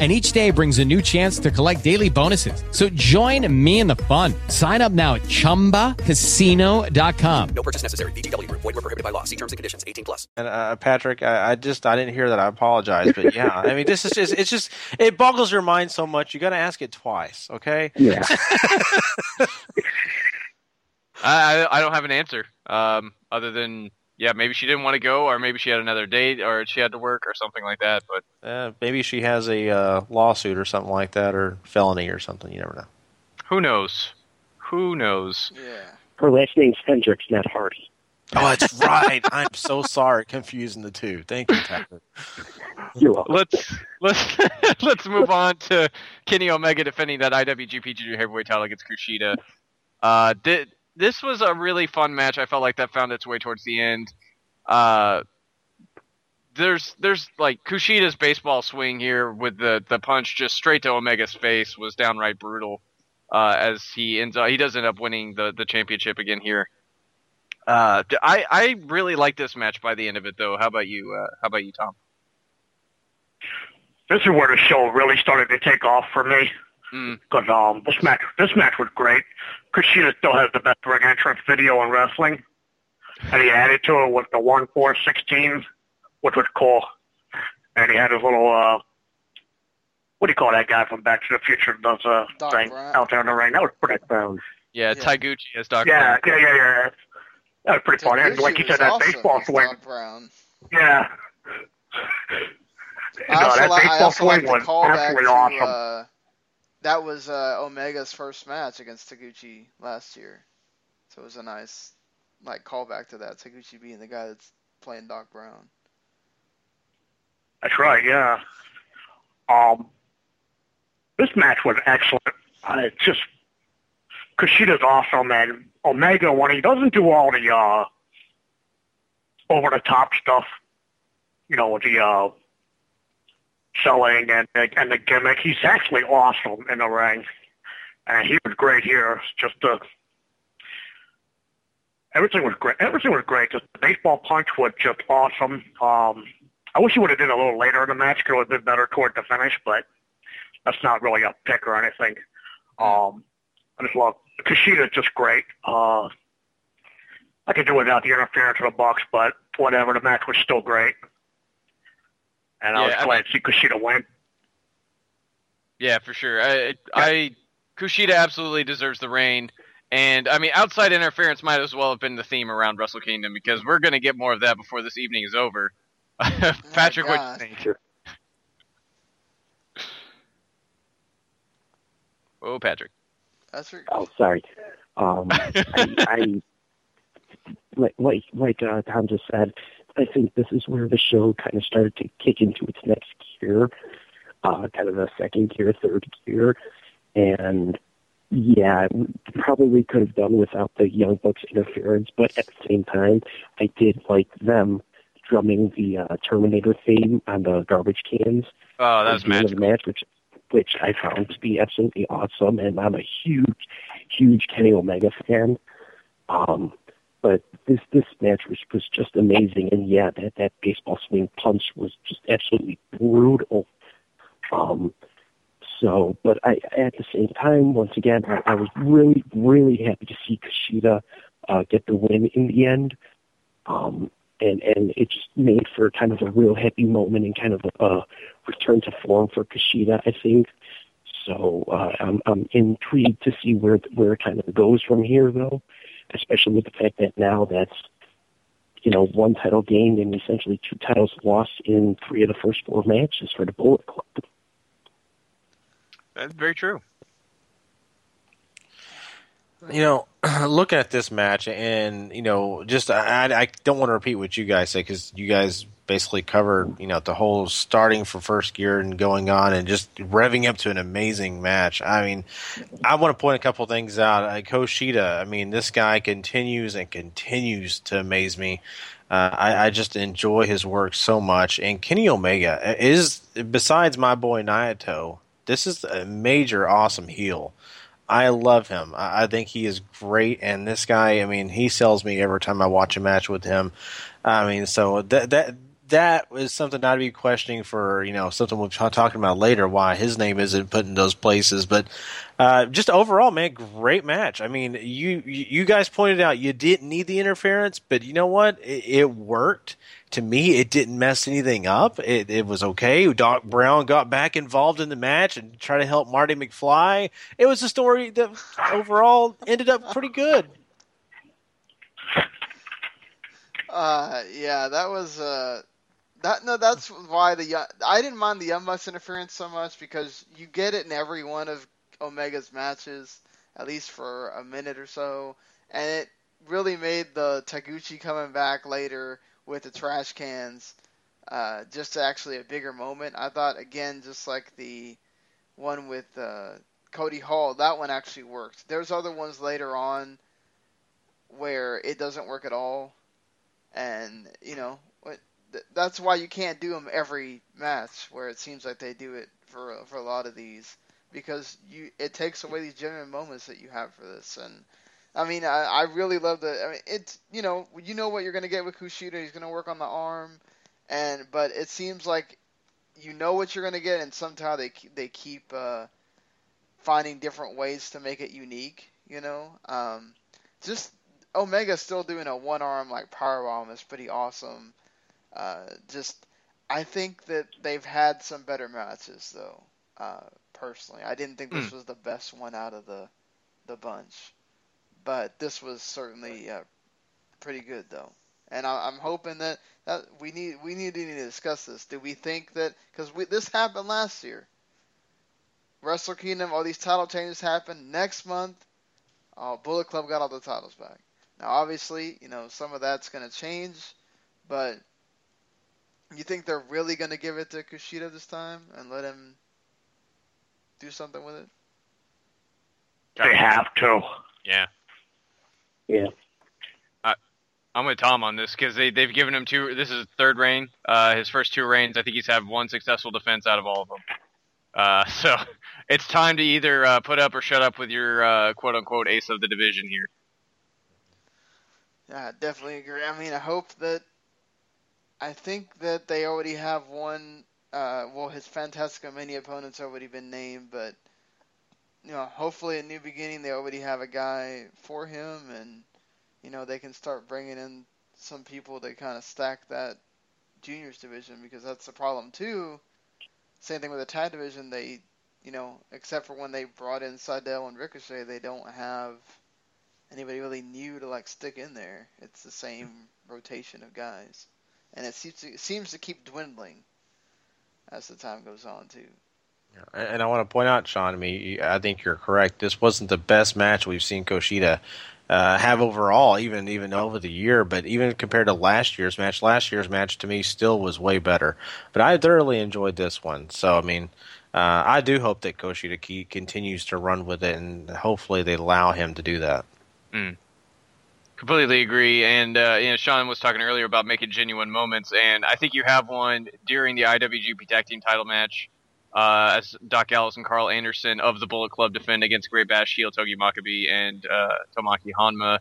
and each day brings a new chance to collect daily bonuses. So join me in the fun. Sign up now at chumba casino dot com. No purchase necessary. V G W Group. Void where prohibited by law. See terms and conditions. eighteen plus. And uh, Patrick, I, I just I didn't hear that. I apologize, but yeah, I mean, this is just it's just it boggles your mind so much. You got to ask it twice, okay? Yeah. I I don't have an answer um, other than. Yeah, maybe she didn't want to go, or maybe she had another date, or she had to work, or something like that. But uh, maybe she has a uh, lawsuit or something like that, or felony or something. You never know. Who knows? Who knows? Yeah. Her last name's Hendricks, not Hardy. Oh, that's right. I'm so sorry, confusing the two. Thank you, Tucker. You're welcome. Let's let's let's move on to Kenny Omega defending that I W G P Junior Heavyweight title against Kushida. Uh, did. This was a really fun match. I felt like that found its way towards the end. Uh, there's, there's like Kushida's baseball swing here with the, the punch just straight to Omega's face was downright brutal. Uh, as he ends up, he does end up winning the, the championship again here. Uh, I I really like this match by the end of it though. How about you? Uh, how about you, Tom? This is where the show really started to take off for me. Because mm. um, this match, this match was great. Kushida still has the best ring entrance video in wrestling, and he added to it with the one four sixteen, which was cool. And he had his little uh, what do you call that guy from Back to the Future does a Doc thing Brown. Out there in the ring. That was pretty fun. Yeah, yeah. Taiguchi as Doc yeah, Brown. Yeah, yeah, yeah, yeah. That was pretty fun. And like you said, that baseball swing. Yeah. I no, also that like, baseball I also swing like was absolutely to, awesome. Uh, That was uh, Omega's first match against Taguchi last year, so it was a nice, like, callback to that. Taguchi being the guy that's playing Doc Brown. That's right, yeah. Um, this match was excellent. I just Kushida's awesome, and Omega when he doesn't do all the uh, over the top stuff, you know, the. Uh, selling and and the gimmick. He's actually awesome in the ring. And he was great here. Just uh, everything was great. Everything was great. Just the baseball punch was just awesome. Um, I wish he would have did it a little later in the match because it would have been better toward the finish, but that's not really a pick or anything. Um, I just love Kushida's just great. Uh, I could do without the interference of the Bucks, but whatever. The match was still great. And I yeah, was glad I mean, to see Kushida win. Yeah, for sure. I, yeah. I Kushida absolutely deserves the reign. And, I mean, outside interference might as well have been the theme around Wrestle Kingdom because we're going to get more of that before this evening is over. Oh, Patrick, what do you think? Oh, Patrick. That's your... Oh, sorry. Um, I, I like, like uh, Tom just said, I think this is where the show kind of started to kick into its next gear, uh, kind of a second gear, third gear. And, yeah, probably could have done without the Young Bucks interference, but at the same time, I did like them drumming the uh, Terminator theme on the garbage cans. Oh, that was magical. The match, which, which I found to be absolutely awesome, and I'm a huge, huge Kenny Omega fan. Um But this, this match was, was just amazing. And, yeah, that, that baseball swing punch was just absolutely brutal. Um, so, but I, at the same time, once again, I, I was really, really happy to see Kushida uh, get the win in the end. Um, and, and it just made for kind of a real happy moment and kind of a, a return to form for Kushida, I think. So uh, I'm, I'm intrigued to see where, where it kind of goes from here, though. Especially with the fact that now that's, you know, one title gained and essentially two titles lost in three of the first four matches for the Bullet Club. That's very true. You know, look at this match and, you know, just I, I don't want to repeat what you guys say because you guys basically covered, you know, the whole starting for first gear and going on and just revving up to an amazing match. I mean, I want to point a couple things out. Kushida, I mean, this guy continues and continues to amaze me. Uh, I, I just enjoy his work so much. And Kenny Omega is, besides my boy Naito, this is a major awesome heel. I love him. I think he is great, and this guy, I mean, he sells me every time I watch a match with him. I mean, so that that that was something I'd be questioning for, you know, something we'll be talking about later, why his name isn't put in those places. But uh, just overall, man, great match. I mean, you you guys pointed out you didn't need the interference, but you know what? It, it worked. To me, it didn't mess anything up. It, it was okay. Doc Brown got back involved in the match and tried to help Marty McFly. It was a story that overall ended up pretty good. Uh, yeah, that was uh, that. No, that's why the I didn't mind the Young Bucks interference so much, because you get it in every one of Omega's matches, at least for a minute or so, and it really made the Taguchi coming back later with the trash cans uh, just actually a bigger moment. I thought, again, just like the one with uh, Cody Hall, that one actually worked. There's other ones later on where it doesn't work at all. And, you know, that's why you can't do them every match, where it seems like they do it for for a lot of these, because you it takes away these genuine moments that you have for this. And I mean, I, I really love the. I mean, it's you know, you know what you're gonna get with Kushida. He's gonna work on the arm, and but it seems like you know what you're gonna get, and somehow they they keep uh, finding different ways to make it unique. You know, um, just Omega's still doing a one arm like powerbomb is pretty awesome. Uh, just I think that they've had some better matches though. Uh, personally, I didn't think this was the best one out of the the bunch. But this was certainly uh, pretty good, though, and I, I'm hoping that, that we need we need to discuss this. Do we think that because this happened last year, Wrestle Kingdom, all these title changes happened next month? Uh, Bullet Club got all the titles back. Now, obviously, you know some of that's going to change, but you think they're really going to give it to Kushida this time and let him do something with it? They have to. Yeah. Yeah, uh, I'm with Tom on this because they they've given him two. This is his third reign. Uh, his first two reigns, I think he's had one successful defense out of all of them. Uh, so it's time to either uh, put up or shut up with your uh, quote unquote ace of the division here. Yeah, I definitely agree. I mean, I hope that I think that they already have one. Uh, well, his Fantastica many opponents already been named, but. You know, hopefully a new beginning, they already have a guy for him, and, you know, they can start bringing in some people to kind of stack that juniors division, because that's the problem, too. Same thing with the tag division. They, you know, except for when they brought in Seidel and Ricochet, they don't have anybody really new to, like, stick in there. It's the same rotation of guys. And it seems to, it seems to keep dwindling as the time goes on, too. And I want to point out, Sean, I mean, I think you're correct. This wasn't the best match we've seen Kushida uh, have overall, even even over the year. But even compared to last year's match, last year's match to me still was way better. But I thoroughly enjoyed this one. So, I mean, uh, I do hope that Kushida Key continues to run with it, and hopefully they allow him to do that. Mm. Completely agree. And, uh, you know, Sean was talking earlier about making genuine moments. And I think you have one during the I W G P Tag Team title match. Uh, as Doc Gallows and Carl Anderson of the Bullet Club defend against Great Bash heel Togi Makabe and uh, Tomoaki Honma.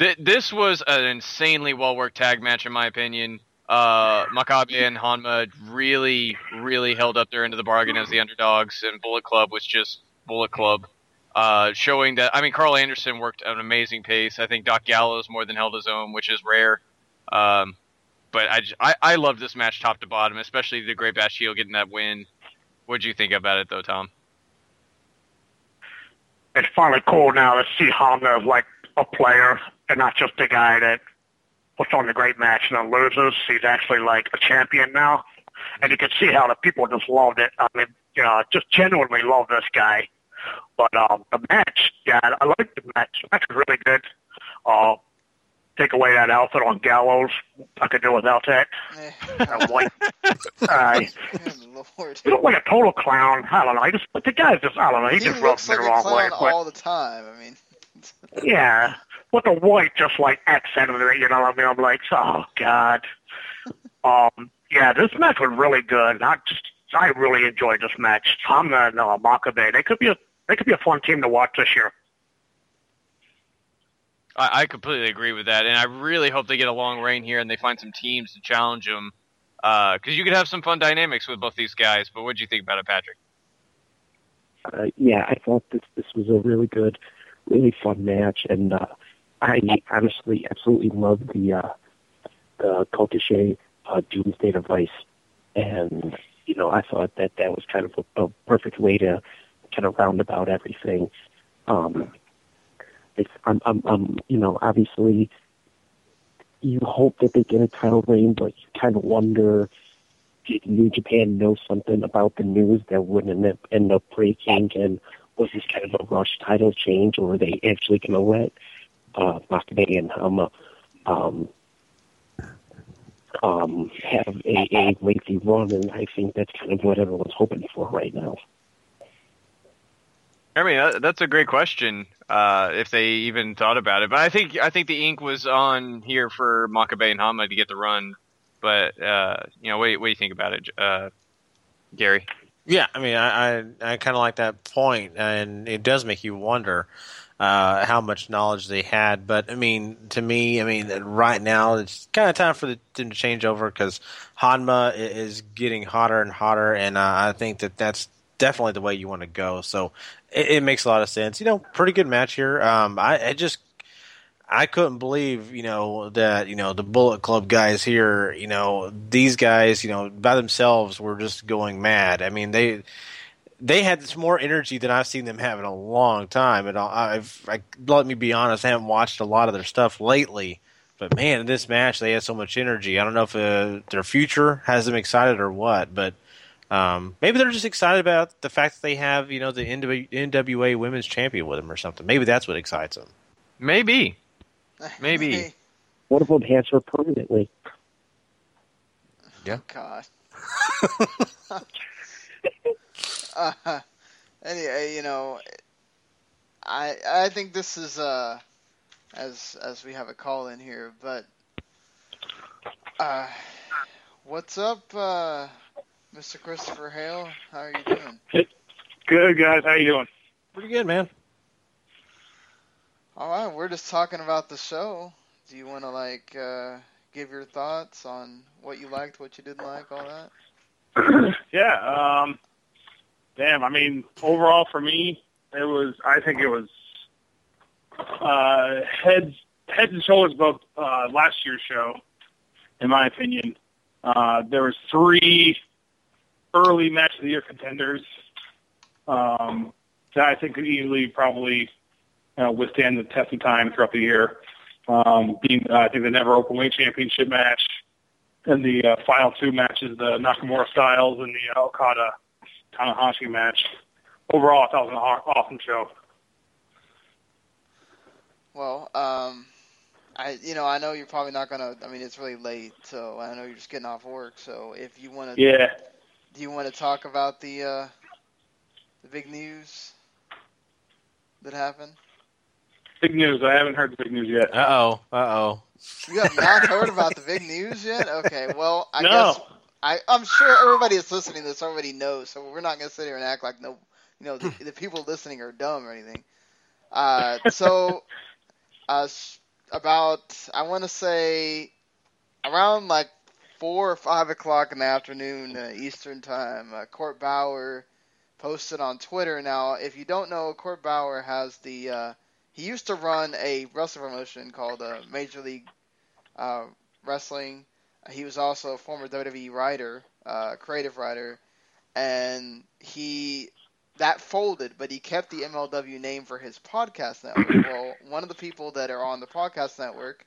Th- this was an insanely well-worked tag match, in my opinion. Uh, Makabe and Honma really, really held up their end of the bargain as the underdogs, and Bullet Club was just Bullet Club, uh, showing that. I mean, Carl Anderson worked at an amazing pace. I think Doc Gallows more than held his own, which is rare. Um, but I, I, I loved this match top to bottom, especially the Great Bash heel getting that win. What'd you think about it, though, Tom? It's finally cool now to see Honda as, like, a player and not just a guy that puts on the great match and then loses. He's actually, like, a champion now. And you can see how the people just loved it. I mean, you know, just genuinely love this guy. But um, the match, yeah, I like the match. The match was really good. Uh, take away that outfit on Gallows. I could do without that. that white, uh, Lord. You look like a total clown. I don't know. I just, but the guy just, I don't know. He, he just rubs me like the wrong way. He looks like all the time. I mean. yeah. But the white just like accent of it, you know what I mean? I'm like, oh, God. um. Yeah, this match was really good. I just, I really enjoyed this match. Tom and uh, Makabe, they could be a, they could be a fun team to watch this year. I completely agree with that, and I really hope they get a long reign here and they find some teams to challenge them because uh, you could have some fun dynamics with both these guys. But what did you think about it, Patrick? Uh, yeah, I thought this this was a really good, really fun match, and uh, I honestly absolutely loved the uh, the Ricochet uh, Doomsday Device, and you know I thought that that was kind of a, a perfect way to kind of round about everything. Um, it's I'm, I'm I'm you know obviously you hope that they get a title reign, but you kind of wonder, did New Japan know something about the news that wouldn't end up breaking? And was this kind of a rush title change, or were they actually going to let uh, Makabe and Honma um, um, have a, a lengthy run? And I think that's kind of what everyone's hoping for right now. I mean, that's a great question, uh, if they even thought about it. But I think I think the ink was on here for Makabe and Honma to get the run. But, uh, you know, what, what do you think about it, uh, Gary? Yeah, I mean, I I, I kind of like that point, and it does make you wonder uh, how much knowledge they had. But, I mean, to me, I mean, right now it's kind of time for them to change over because Honma is getting hotter and hotter, and uh, I think that that's definitely the way you want to go. So it, it makes a lot of sense. You know, pretty good match here. Um, I, I just – I couldn't believe, you know, that, you know, the Bullet Club guys here, you know, these guys, you know, by themselves were just going mad. I mean, they they had this more energy than I've seen them have in a long time. And I've, I, let me be honest, I haven't watched a lot of their stuff lately. But, man, in this match, they had so much energy. I don't know if uh, their future has them excited or what, but um, maybe they're just excited about the fact that they have, you know, the N W A Women's Champion with them or something. Maybe that's what excites them. Maybe. Maybe. What if we'll dance her permanently? Yeah. God. uh, anyway, you know, I I think this is uh as as we have a call in here, but uh, what's up, uh, Mister Christopher Hale? How are you doing? Good, guys. How you doing? Pretty good, man. All right, we're just talking about the show. Do you want to, like, uh, give your thoughts on what you liked, what you didn't like, all that? yeah. Um, damn, I mean, overall for me, it was, I think it was uh, heads, heads and shoulders above uh, last year's show, in my opinion. Uh, there was three early match of the year contenders um, that I think could easily probably – Uh, withstand the test of time throughout the year. Um, being, uh, I think the Never Open Weight Championship match and the uh, final two matches, the Nakamura Styles and the uh, Okada Tanahashi match. Overall, I thought it was an awesome show. Well, um, I you know I know you're probably not gonna. I mean, it's really late, so I know you're just getting off work. So if you want to, yeah, do you want to talk about the uh, the big news that happened? Big news. I haven't heard the big news yet. Uh-oh. Uh-oh. You have not heard about the big news yet? Okay. Well, I no. guess I, I'm sure everybody that's listening to this already knows, so we're not going to sit here and act like no, you know, the, the people listening are dumb or anything. Uh, so uh, about, I want to say, around like four or five o'clock in the afternoon uh, Eastern time, uh, Court Bauer posted on Twitter. Now, if you don't know, Court Bauer has the uh, – he used to run a wrestling promotion called uh, Major League uh, Wrestling. He was also a former W W E writer, uh, creative writer, and he that folded, but he kept the M L W name for his podcast network. Well, one of the people that are on the podcast network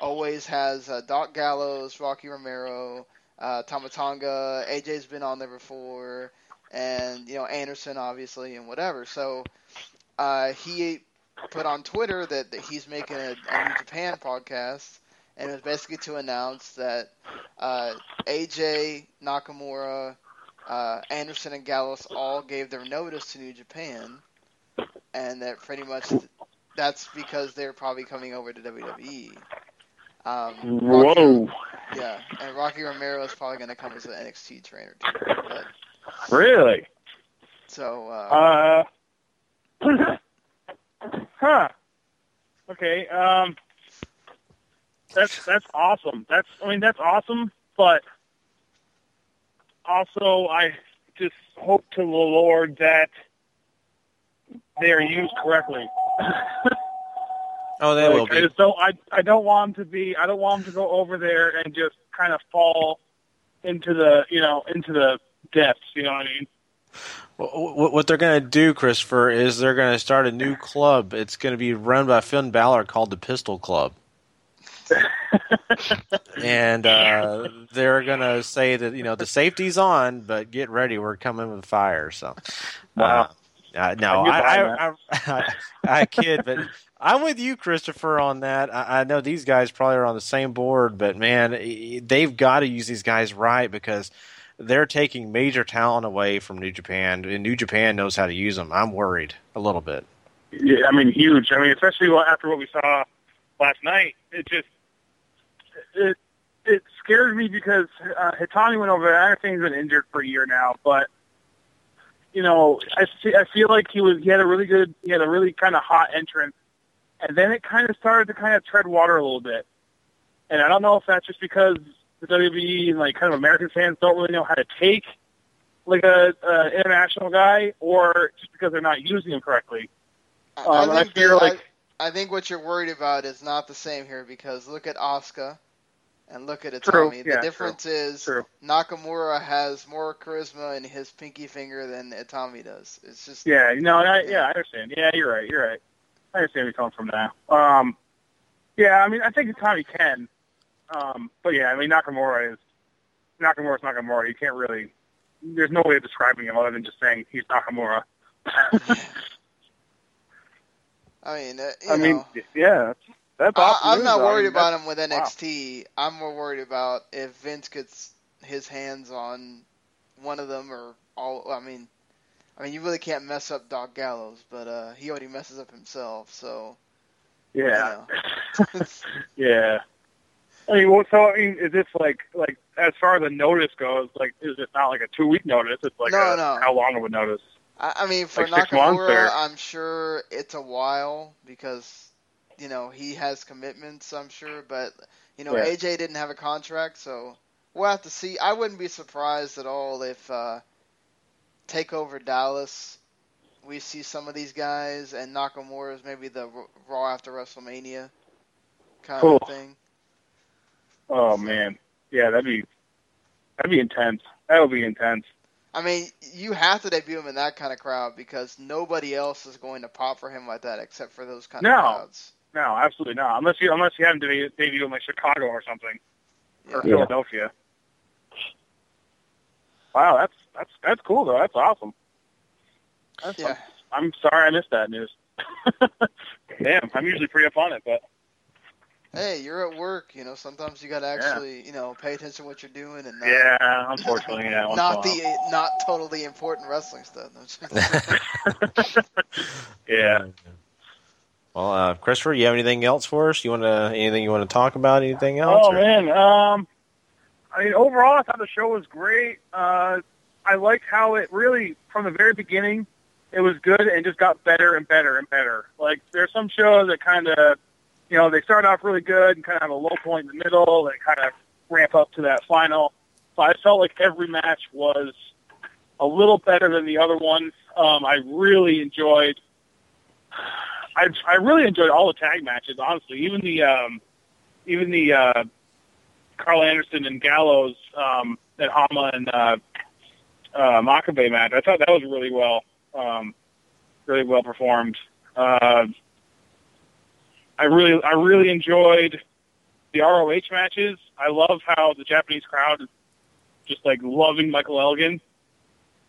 always has uh, Doc Gallows, Rocky Romero, uh, Tama Tonga. A J's been on there before. And, you know, Anderson, obviously, and whatever. So uh, he put on Twitter that, that he's making a, a New Japan podcast. And it was basically to announce that uh, A J, Nakamura, uh, Anderson, and Gallows all gave their notice to New Japan, and that pretty much th- that's because they're probably coming over to W W E. Um, Rocky, Whoa. Yeah, and Rocky Romero is probably going to come as an N X T trainer too. But, really? So. Uh. uh huh. Okay. Um. That's that's awesome. That's I mean that's awesome, but also I just hope to the Lord that they are used correctly. Oh, they like, will be. I just don't, I I don't want them to be. I don't want them to go over there and just kind of fall into the you know into the depths. You know what I mean? What they're going to do, Christopher, is they're going to start a new club. It's going to be run by Finn Balor called the Pistol Club. And uh, they're gonna say that you know the safety's on, but get ready, we're coming with fire. So, wow. uh, uh, no, I I, I, I I kid, but I'm with you, Christopher, on that. I, I know these guys probably are on the same board, but man, they've got to use these guys right because they're taking major talent away from New Japan, and New Japan knows how to use them. I'm worried a little bit. Yeah, I mean, huge. I mean, especially after what we saw last night, it just. It it scares me because uh, Hitani went over there. I think he's been injured for a year now, but you know, I, I feel like he was he had a really good he had a really kind of hot entrance, and then it kind of started to kind of tread water a little bit. And I don't know if that's just because the W W E and like kind of American fans don't really know how to take like a, a international guy, or just because they're not using him correctly. Um, I, think I feel the, like I, I think what you're worried about is not the same here because look at Asuka. And look at it, true. Tommy. The yeah, difference true. is true. Nakamura has more charisma in his pinky finger than Itami does. It's just yeah, no, I, yeah, I understand. Yeah, you're right, you're right. I understand where you're coming from now. Um, yeah, I mean, I think Itami can, um, but yeah, I mean, Nakamura is Nakamura's Nakamura. You can't really. There's no way of describing him other than just saying he's Nakamura. I mean, uh, you I know. mean, yeah. That's awesome. I, I'm not worried I mean, about him with N X T. Wow. I'm more worried about if Vince gets his hands on one of them or all. I mean, I mean, you really can't mess up Doc Gallows, but uh, he already messes up himself. So yeah, you know. Yeah. I mean, well, so I mean, is this like like as far as the notice goes? Like, is it not like a two week notice? It's like no, a, no. How long of a notice? I, I mean, for like Nakamura, I'm sure it's a while because. You know, he has commitments, I'm sure, but, you know, yeah. A J didn't have a contract, so we'll have to see. I wouldn't be surprised at all if uh, TakeOver Dallas, we see some of these guys, and Nakamura is maybe the Raw after WrestleMania kind cool. of thing. Oh, so, man. Yeah, that'd be, that'd be intense. That would be intense. I mean, you have to debut him in that kind of crowd because nobody else is going to pop for him like that except for those kind no. of crowds. No, absolutely not. Unless you unless you have to debut, debut in like Chicago or something, yeah. or Philadelphia. Yeah. Wow, that's that's that's cool though. That's awesome. That's yeah. I'm, I'm sorry I missed that news. Damn, I'm usually pretty up on it, but hey, you're at work. You know, sometimes you got to actually yeah. you know pay attention to what you're doing and not, yeah, unfortunately, yeah, not the not totally important wrestling stuff. Yeah. Well, uh, Christopher, you have anything else for us? You want to anything you want to talk about? Anything else? Oh or? man, um, I mean, overall, I thought the show was great. Uh, I liked how it really, from the very beginning, it was good and just got better and better and better. Like there's some shows that kind of you know, they start off really good and kind of have a low point in the middle and kind of ramp up to that final. So I felt like every match was a little better than the other one. Um, I really enjoyed I, I really enjoyed all the tag matches, honestly. Even the um, even the uh, Carl Anderson and Gallows um, and Honma and uh, uh, Makabe match. I thought that was really well, um, really well performed. Uh, I really, I really enjoyed the R O H matches. I love how the Japanese crowd is just like loving Michael Elgin.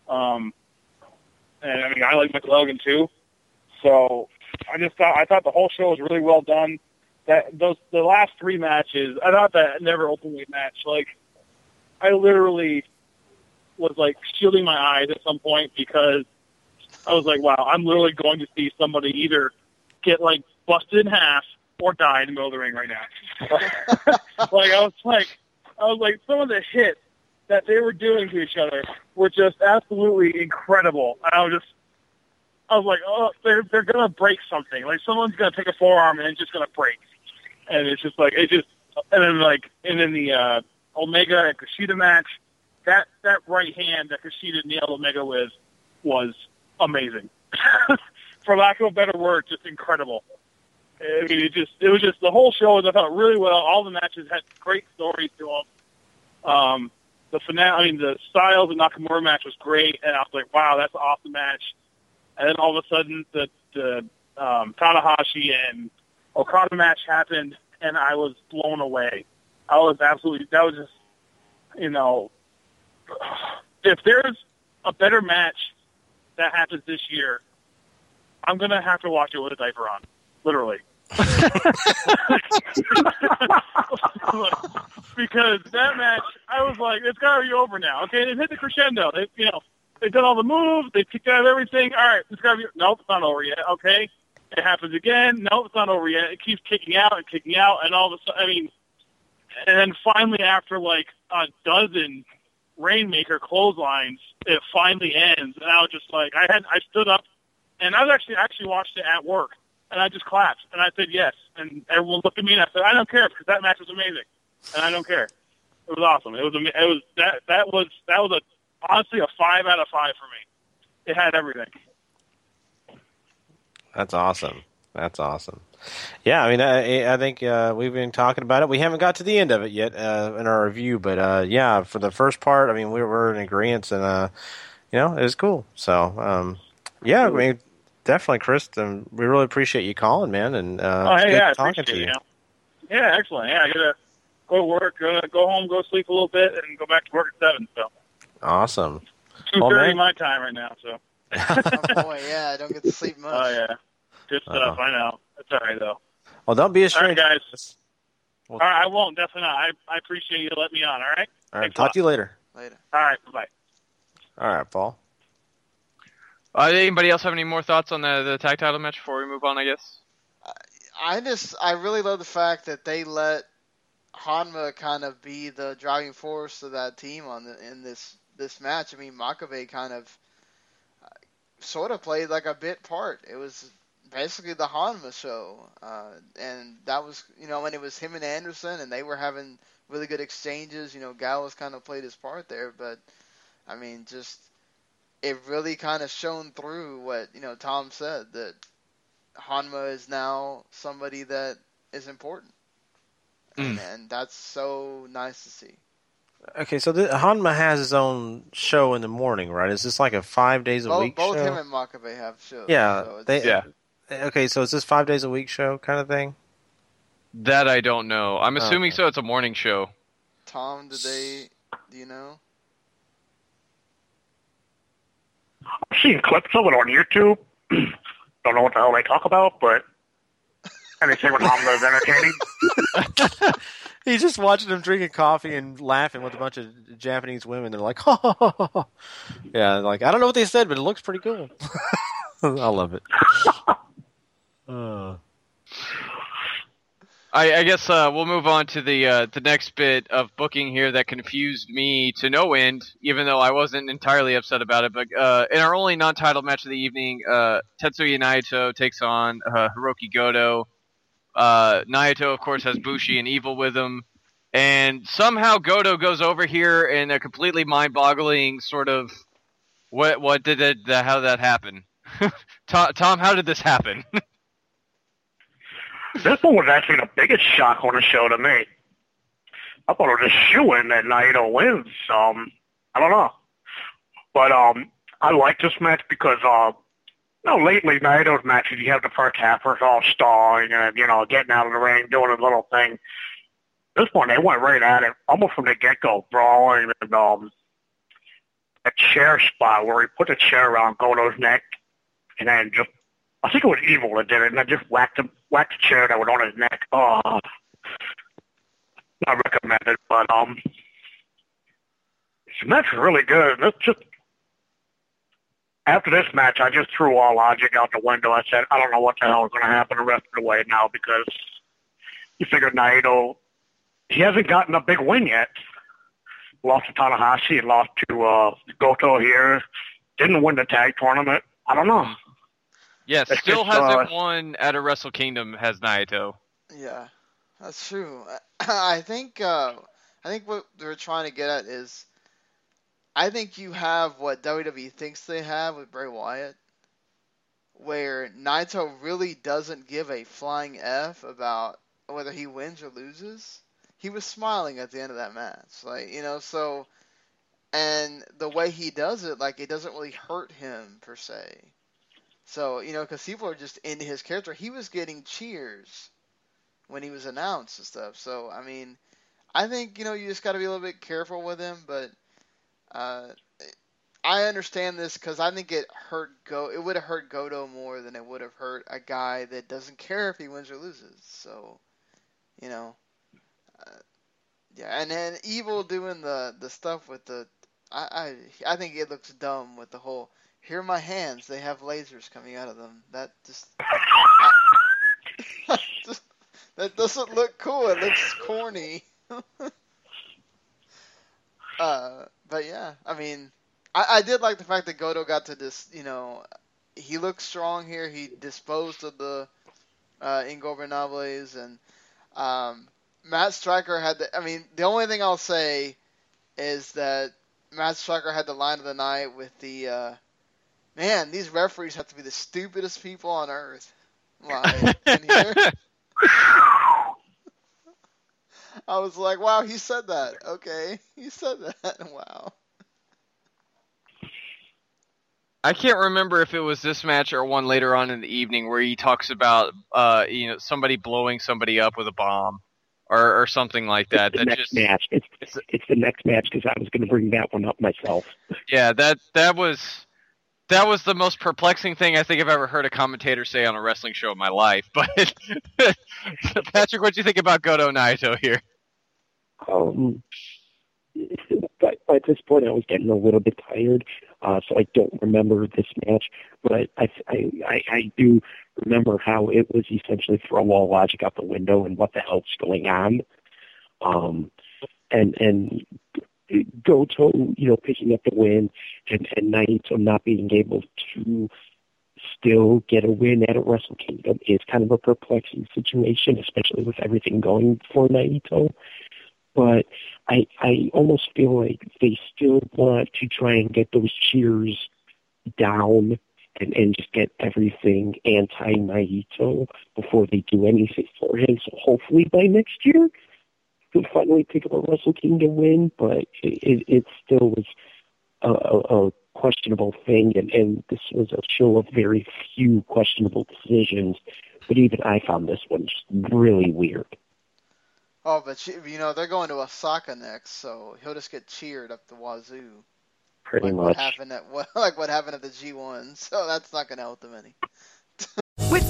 Um, and I mean, I like Michael Elgin too. So I just thought I thought the whole show was really well done. That those the last three matches, I thought that never openweight match. Like I literally was like shielding my eyes at some point because I was like, wow, I'm literally going to see somebody either get like busted in half or die in the middle of the ring right now. like I was like, I was like, some of the hits that they were doing to each other were just absolutely incredible. And I was just. I was like, oh, they're they're gonna break something. Like someone's gonna take a forearm and it's just gonna break. And it's just like it just, and then like, and then the uh, Omega and Kushida match, that that right hand that Kushida nailed Omega with was amazing. For lack of a better word, just incredible. I mean, it just it was just the whole show was I thought really well. All the matches had great stories to them. Um, the finale, I mean, the Styles and Nakamura match was great, and I was like, wow, that's an awesome match. And then all of a sudden, the, the um, Tanahashi and Okada match happened, and I was blown away. I was absolutely, that was just, you know, if there's a better match that happens this year, I'm going to have to watch it with a diaper on, literally. Because that match, I was like, it's got to be over now. Okay, they've hit the crescendo. They, you know. They've done all the moves. They've kicked out of everything. All right, it's got to be. Nope, it's not over yet. Okay, it happens again. Nope, it's not over yet. It keeps kicking out and kicking out, and all of a sudden, I mean, and then finally, after like a dozen Rainmaker clotheslines, it finally ends. And I was just like, I had, I stood up, and I was actually actually watched it at work, and I just clapped, and I said yes, and everyone looked at me, and I said, I don't care because that match was amazing, and I don't care. It was awesome. It was, it was that that was that was a. Honestly, a five out of five for me. It had everything. That's awesome. That's awesome. Yeah, I mean, I, I think uh, we've been talking about it. We haven't got to the end of it yet uh, in our review, but uh, yeah, for the first part, I mean, we were in agreement, and uh, you know, it was cool. So, um, yeah, I mean, definitely, Chris. Um, we really appreciate you calling, man, and uh, oh, hey, yeah, talking to you. you know. Yeah, excellent. Yeah, I gotta go to work, uh, go home, go sleep a little bit, and go back to work at seven. So. Awesome. Two well, thirty my time right now, so. Oh boy, yeah, I don't get to sleep much. Oh yeah, good stuff. Uh-huh. I know. That's all right though. Well, don't be ashamed, all right, guys. Well, all right, I won't. Definitely not. I I appreciate you letting me on. All right. All right. Thanks talk to you later. Later. All right. Bye bye. All right, Paul. Uh, anybody else have any more thoughts on the the tag title match before we move on? I guess. I, I just I really love the fact that they let Honma kind of be the driving force of that team on the, in this. This match, I mean, Makabe kind of uh, sort of played like a bit part. It was basically the Honma show, uh, and that was, you know, and it was him and Anderson, and they were having really good exchanges. You know, Gallows kind of played his part there, but I mean, just it really kind of shone through what, you know, Tom said, that Honma is now somebody that is important, mm. and, and that's so nice to see. Okay, so the, Honma has his own show in the morning, right? Is this like a five days a both, week both show? Both him and Makabe have shows. Yeah. So they, yeah. Okay, so is this five days a week show kind of thing? That I don't know. I'm assuming oh, okay. so. It's a morning show. Tom, did they, do you know? I've seen clips of it on YouTube. Don't know what the hell they talk about, but anything with Honma is entertaining. He's just watching them drinking coffee and laughing with a bunch of Japanese women. They're like, oh. Yeah, like, I don't know what they said, but it looks pretty cool. I love it. Uh. I, I guess uh, we'll move on to the uh, the next bit of booking here that confused me to no end, even though I wasn't entirely upset about it. But uh, in our only non-title match of the evening, uh, Tetsuya Naito takes on uh, Hirooki Goto. Uh, Naito, of course, has Bushi and Evil with him. And somehow Goto goes over here in a completely mind-boggling sort of, what what did it, how did that happen? Tom, Tom, how did this happen? This one was actually the biggest shock on the show to me. I thought it was a shoo-in that Naito wins. Um, I don't know. But um, I like this match because, uh, you know, lately Naito's matches, you have the first halfers all stalling and, you know, getting out of the ring, doing a little thing. This one, they went right at it, almost from the get-go, brawling, and um, a chair spot where he put the chair around Goto's neck, and then just, I think it was Evil that did it, and then just whacked him, whacked the chair that was on his neck. Oh, not recommended, but um, this match is really good. It's just, after this match, I just threw all logic out the window. I said, I don't know what the hell is going to happen the rest of the way now, because you figure Naito, he hasn't gotten a big win yet. Lost to Tanahashi, lost to uh, Goto here, didn't win the tag tournament. I don't know. Yeah, it's still just, hasn't uh, won at a Wrestle Kingdom, has Naito. Yeah, that's true. I think uh, I think what they're trying to get at is, I think you have what W W E thinks they have with Bray Wyatt, where Naito really doesn't give a flying F about whether he wins or loses. He was smiling at the end of that match, like, you know, so, and the way he does it, like, it doesn't really hurt him, per se. So, you know, because people are just into his character. He was getting cheers when he was announced and stuff. So, I mean, I think, you know, you just got to be a little bit careful with him, but uh, I understand this because I think it hurt Go. It would have hurt Goto more than it would have hurt a guy that doesn't care if he wins or loses. So, you know. Uh, yeah, and then Evil doing the, the stuff with the, I, I I think it looks dumb with the whole, here are my hands, they have lasers coming out of them. That just, I, that, just that doesn't look cool. It looks corny. uh, but yeah, I mean, I, I did like the fact that Goto got to this. You know, he looked strong here. He disposed of the uh, Ingobernables and. Um, Matt Striker had the, I mean, the only thing I'll say is that Matt Striker had the line of the night with the, uh, man, these referees have to be the stupidest people on earth. Line in here. I was like, wow, he said that. Okay. He said that. Wow. I can't remember if it was this match or one later on in the evening where he talks about, uh, you know, somebody blowing somebody up with a bomb. Or, or something like that. It's the that next just, match. It's, it's, it's the next match because I was going to bring that one up myself. Yeah, that that was that was the most perplexing thing I think I've ever heard a commentator say on a wrestling show in my life. But Patrick, what do you think about Goto Naito here? Um, by, by this point, I was getting a little bit tired, uh, so I don't remember this match. But I I, I, I do. remember how it was essentially throw all logic out the window and what the hell's going on. Um, and and Goto, you know, picking up the win and, and Naito not being able to still get a win at a Wrestle Kingdom is kind of a perplexing situation, especially with everything going for Naito. But I, I almost feel like they still want to try and get those cheers down And, and just get everything anti-Naito before they do anything for him. So hopefully by next year, he'll finally pick up a Wrestle Kingdom win, but it, it still was a, a, a questionable thing, and, and this was a show of very few questionable decisions, but even I found this one just really weird. Oh, but you know, they're going to Osaka next, so he'll just get cheered up the wazoo. Pretty like much. What happened at, what, like what happened at the G one, so that's not going to help them any. With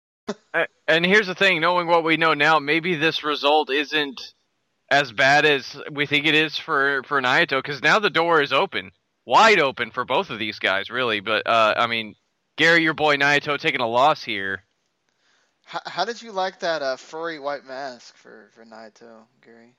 And here's the thing, knowing what we know now, maybe this result isn't as bad as we think it is for, for Naito, because now the door is open, wide open for both of these guys, really. But, uh, I mean, Gary, your boy Naito taking a loss here. How, how did you like that uh, furry white mask for, for Naito, Gary?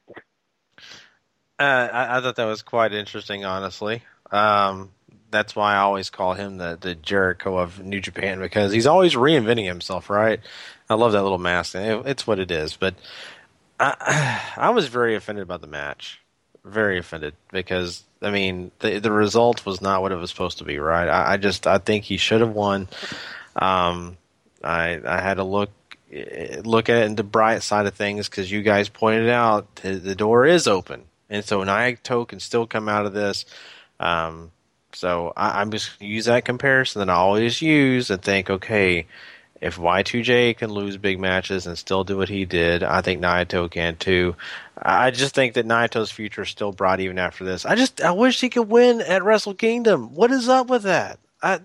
Uh, I, I thought that was quite interesting, honestly. Um, that's why I always call him the, the Jericho of New Japan, because he's always reinventing himself, right? I love that little mask. It, it's what it is. But I, I was very offended by the match. Very offended because, I mean, the, the result was not what it was supposed to be, right? I, I just I think he should have won. Um, I I had to look look at it in the bright side of things because you guys pointed out the, the door is open. And so Naito can still come out of this. Um, so I, I'm just going to use that comparison that I always use and think, okay, if Y two J can lose big matches and still do what he did, I think Naito can too. I just think that Naito's future is still bright even after this. I just I wish he could win at Wrestle Kingdom. What is up with that? I,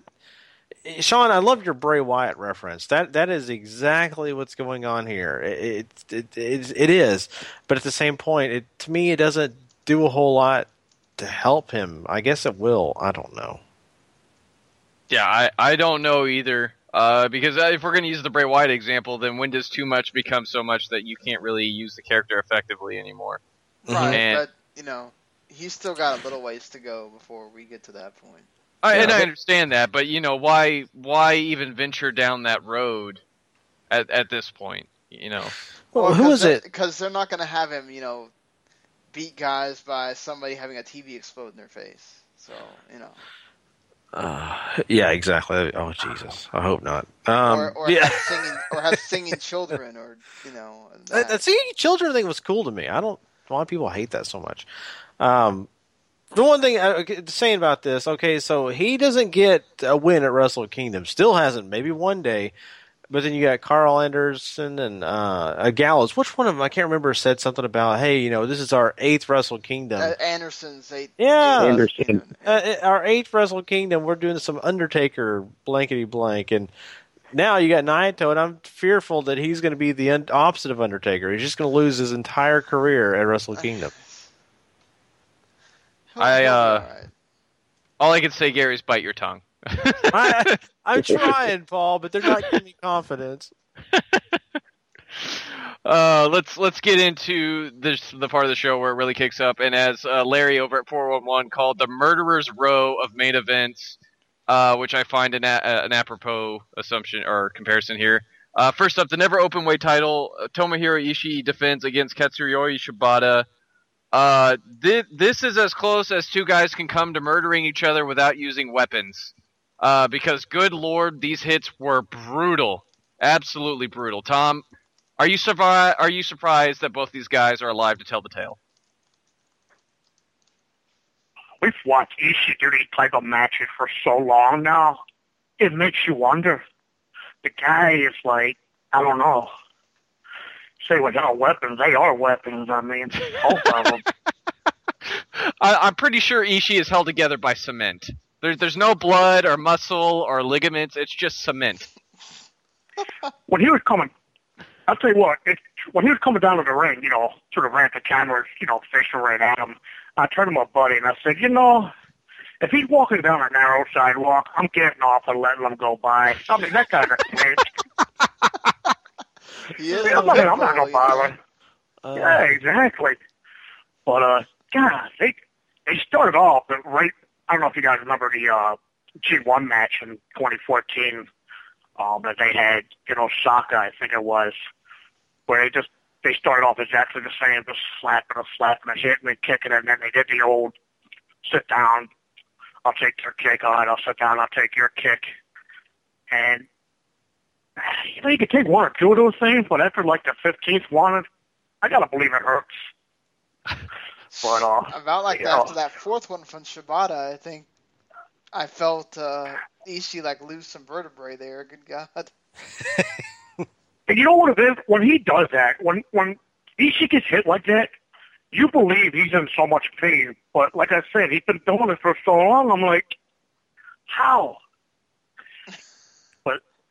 Sean, I love your Bray Wyatt reference. That that is exactly what's going on here. It it it, it is, but at the same point, it to me it doesn't do a whole lot to help him. I guess it will. I don't know. Yeah, I, I don't know either. Uh, because if we're going to use the Bray Wyatt example, then when does too much become so much that you can't really use the character effectively anymore? Right, and, but you know, he's still got a little ways to go before we get to that point. I, and I understand that, but you know, why why even venture down that road at at this point? You know, well, who is it? Because they're not going to have him, you know, beat guys by somebody having a T V explode in their face. So you know, uh, yeah, exactly. Oh Jesus, I hope not. Um, or or, yeah. have singing, or have singing children, or you know, that. That singing children thing was cool to me. I don't why people hate that so much. Um, The one thing I saying about this, okay, so he doesn't get a win at Wrestle Kingdom. Still hasn't. Maybe one day. But then you got Carl Anderson and uh, Gallows. Which one of them, I can't remember, said something about, hey, you know, this is our eighth Wrestle Kingdom. Uh, Anderson's eighth. Yeah. Anderson. Uh, our eighth Wrestle Kingdom. We're doing some Undertaker blankety blank. And now you got Naito, and I'm fearful that he's going to be the un- opposite of Undertaker. He's just going to lose his entire career at Wrestle Kingdom. I uh, all, right. all I can say, Gary, is bite your tongue. I, I'm trying, Paul, but they're not giving me confidence. uh, let's let's get into this, the part of the show where it really kicks up. And as uh, Larry over at four one one called the murderer's row of main events, uh, which I find an, a, an apropos assumption or comparison here. Uh, first up, the never open weight title. Tomohiro Ishii defends against Katsuyori Shibata. Uh, th- this is as close as two guys can come to murdering each other without using weapons. Uh, because good lord, these hits were brutal, absolutely brutal. Tom, are you survi- Are you surprised that both these guys are alive to tell the tale? We've watched Ishii type of matches for so long now. It makes you wonder. The guy is like, I don't know. Say without weapons, they are weapons. I mean, both of them. I, I'm pretty sure Ishii is held together by cement. There's there's no blood or muscle or ligaments. It's just cement. When he was coming, I'll tell you what. It, when he was coming down to the ring, you know, sort of ran the camera, you know, fishing right at him. I turned to my buddy and I said, you know, if he's walking down a narrow sidewalk, I'm getting off and letting him go by. I mean, that guy's a bitch. Yeah, I'm not, I'm not gonna bother. Uh, yeah, exactly. But uh, God, they they started off right. I don't know if you guys remember the uh, G one match in twenty fourteen um, that they had in Osaka, I think it was, where they just they started off exactly the same, just slapping and slapping and hitting and kicking, and then they did the old sit down. I'll take your kick, all right. I'll sit down. I'll take your kick, and. You know, you could take one or two of those things, but after like the fifteenth one, I gotta believe it hurts. But uh, about like that, after that fourth one from Shibata, I think I felt uh, Ishii like lose some vertebrae there. Good God! You know what it is when he does that. When when Ishii gets hit like that, you believe he's in so much pain. But like I said, he's been doing it for so long. I'm like, how?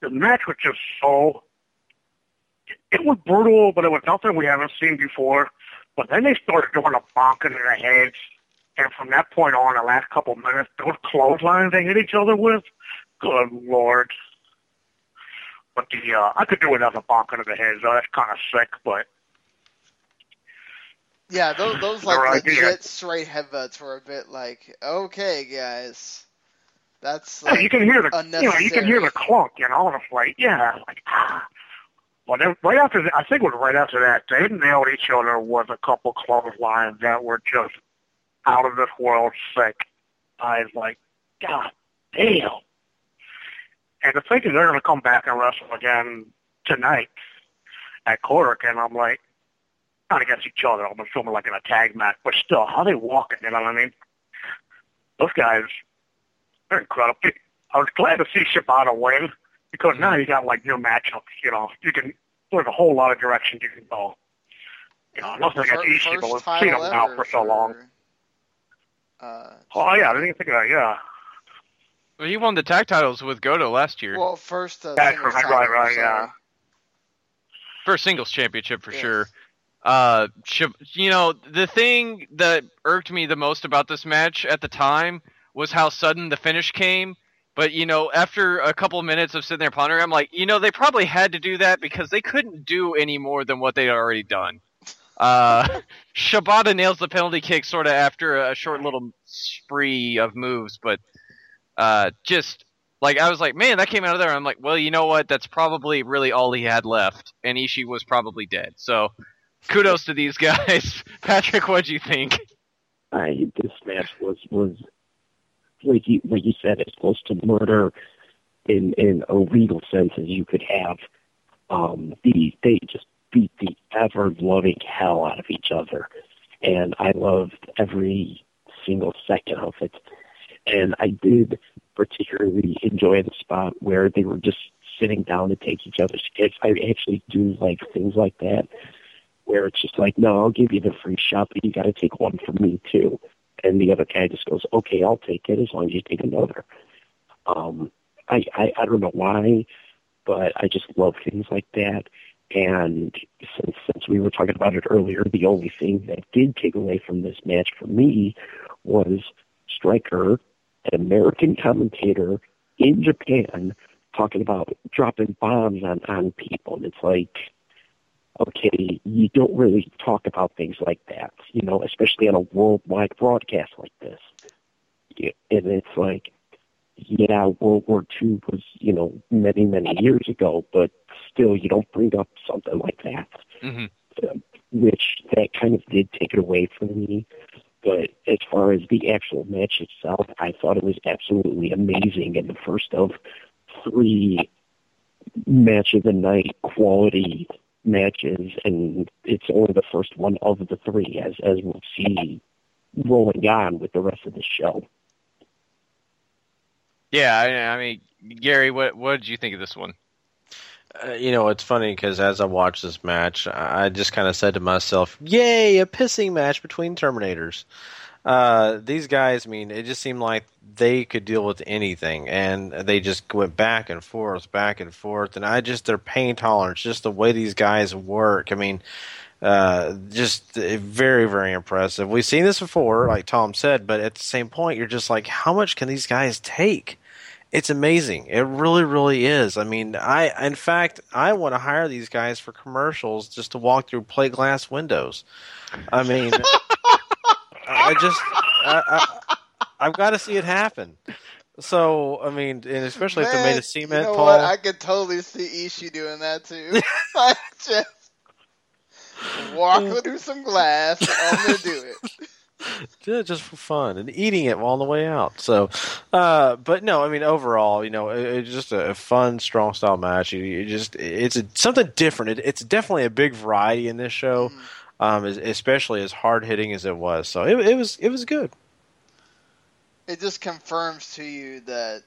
The match was just so it was brutal, but it was nothing we haven't seen before. But then they started doing a bonking in the heads. And from that point on, the last couple of minutes, those clotheslines they hit each other with, good Lord. But the uh, I could do another bonking in the heads. So that's kind of sick, but. Yeah, those, those like legit idea. straight headbutts were a bit like, okay, guys, that's like, yeah, you can hear the you know you can hear the clunk, you know, and it's like yeah, like ah. But then, right after that, I think it was right after that, they nailed each other with a couple clotheslines that were just out of this world sick. I was like, God damn! And the thing is, they're gonna come back and wrestle again tonight at Cork, and I'm like. Not against each other. I'm assuming like in a tag match, but still, how they walking? You know what I mean? Those guys, they're incredible. I was glad to see Shibata win because now you got like new matchups. You know, you can there's a whole lot of directions you can go. You know, nothing against Ishii, but we've seen him now for so long. Uh, oh yeah, I didn't even think about it. Yeah. Well, he won the tag titles with Goto last year. Well, first. Uh, That's right, right, right. So. Yeah. First singles championship for yes. sure. Uh, you know, the thing that irked me the most about this match at the time was how sudden the finish came. But, you know, after a couple minutes of sitting there pondering, I'm like, you know, they probably had to do that because they couldn't do any more than what they'd already done. Uh, Shibata nails the penalty kick sort of after a short little spree of moves. But uh, just, like, I was like, man, that came out of there. I'm like, well, you know what? That's probably really all he had left. And Ishii was probably dead. So... kudos to these guys. Patrick, what'd you think? I, this match was, was like, you, like you said, as close to murder in, in a legal sense as you could have. Um, the, they just beat the ever-loving hell out of each other. And I loved every single second of it. And I did particularly enjoy the spot where they were just sitting down to take each other's kicks. I actually do like things like that. Where it's just like, no, I'll give you the free shot, but you got to take one from me too. And the other guy just goes, okay, I'll take it as long as you take another. Um, I, I I don't know why, but I just love things like that. And since since we were talking about it earlier, the only thing that did take away from this match for me was Stryker, an American commentator in Japan, talking about dropping bombs on, on people. And it's like... okay, you don't really talk about things like that, you know, especially on a worldwide broadcast like this. Yeah, and it's like, yeah, World War Two was, you know, many, many years ago, but still you don't bring up something like that, mm-hmm. um, which that kind of did take it away from me. But as far as the actual match itself, I thought it was absolutely amazing. And the first of three match of the night quality matches, and it's only the first one of the three, as as we'll see rolling on with the rest of the show. Yeah, I, I mean, Gary, what what did you think of this one? Uh, you know, it's funny because as I watched this match, I just kind of said to myself, "Yay, a pissing match between Terminators." Uh, these guys, I mean, it just seemed like they could deal with anything, and they just went back and forth, back and forth, and I just, their pain tolerance, just the way these guys work, I mean, uh, just very, very impressive. We've seen this before, like Tom said, but at the same point, you're just like, how much can these guys take? It's amazing. It really, really is. I mean, I, in fact, I want to hire these guys for commercials just to walk through plate glass windows. I mean... I just, I, I, I've got to see it happen. So, I mean, and especially Man, if they made a cement, you know Paul. What? I could totally see Ishii doing that too. Like, just walking through some glass. I'm going to do it. Yeah, just for fun and eating it on the way out. So, uh, but no, I mean, overall, you know, it, it's just a fun, strong style match. You, you just, it's a, something different. It, it's definitely a big variety in this show. Mm. Um, especially as hard-hitting as it was. So it, it was it was good. It just confirms to you that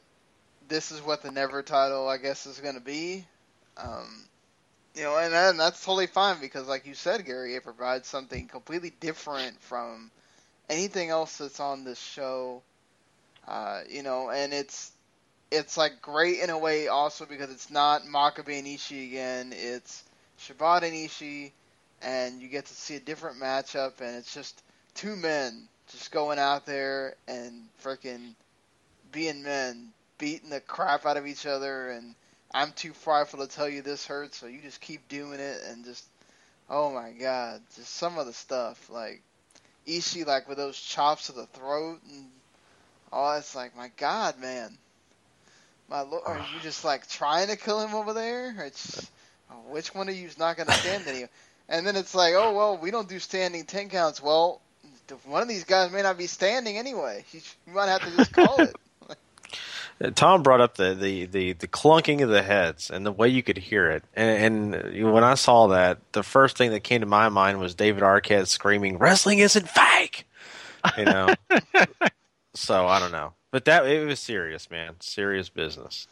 this is what the Never title, I guess, is going to be. Um, you know, and, and that's totally fine because, like you said, Gary, it provides something completely different from anything else that's on this show. Uh, you know, and it's, it's like, great in a way also because it's not Makabe and Ishii again. It's Shibata and Ishii, and you get to see a different matchup, and it's just two men just going out there and freaking being men, beating the crap out of each other, and I'm too prideful to tell you this hurts, so you just keep doing it, and just, oh my God, just some of the stuff, like, Ishii, like, with those chops to the throat, and all that's like, my God, man. My Lord, are you just, like, trying to kill him over there? It's, oh, which one of you is not going to stand any? And then it's like, oh, well, we don't do standing ten counts. Well, one of these guys may not be standing anyway. You might have to just call it. Tom brought up the, the, the, the clunking of the heads and the way you could hear it. And, and when I saw that, the first thing that came to my mind was David Arquette screaming, "Wrestling isn't fake!" You know? So, I don't know. But that it was serious, man. Serious business.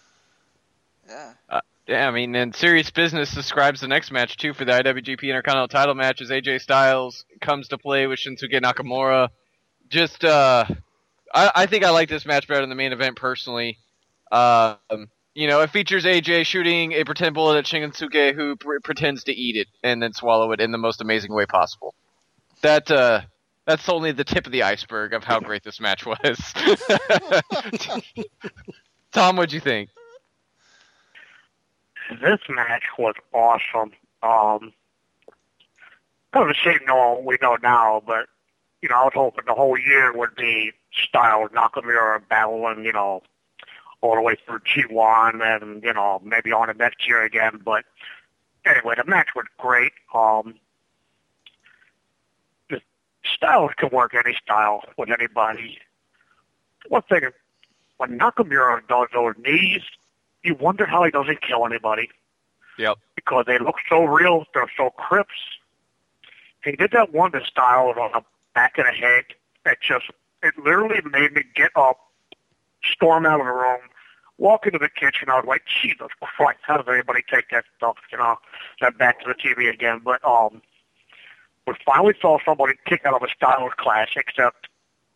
Yeah. Uh, yeah, I mean, and serious business describes the next match, too, for the I W G P Intercontinental title match as A J Styles comes to play with Shinsuke Nakamura. Just, uh... I, I think I like this match better than the main event, personally. Um, you know, it features A J shooting a pretend bullet at Shinsuke, who pr- pretends to eat it and then swallow it in the most amazing way possible. That uh, that's only the tip of the iceberg of how great this match was. Tom, what'd you think? This match was awesome. Um, kind of a shame no, we know now, but you know, I was hoping the whole year would be Styles, Nakamura battling, you know, all the way through G one and, you know, maybe on to next year again. But anyway, the match was great. Um, the Styles can work any style with anybody. One thing, when Nakamura does those knees, you wonder how he doesn't kill anybody. Yep. Because they look so real, they're so crisp. He did that one to Styles on the back of the head that just... It literally made me get up, storm out of the room, walk into the kitchen. I was like, Jesus Christ, how does anybody take that stuff? You know, that back to the T V again. But um, we finally saw somebody kick out of a Styles class, except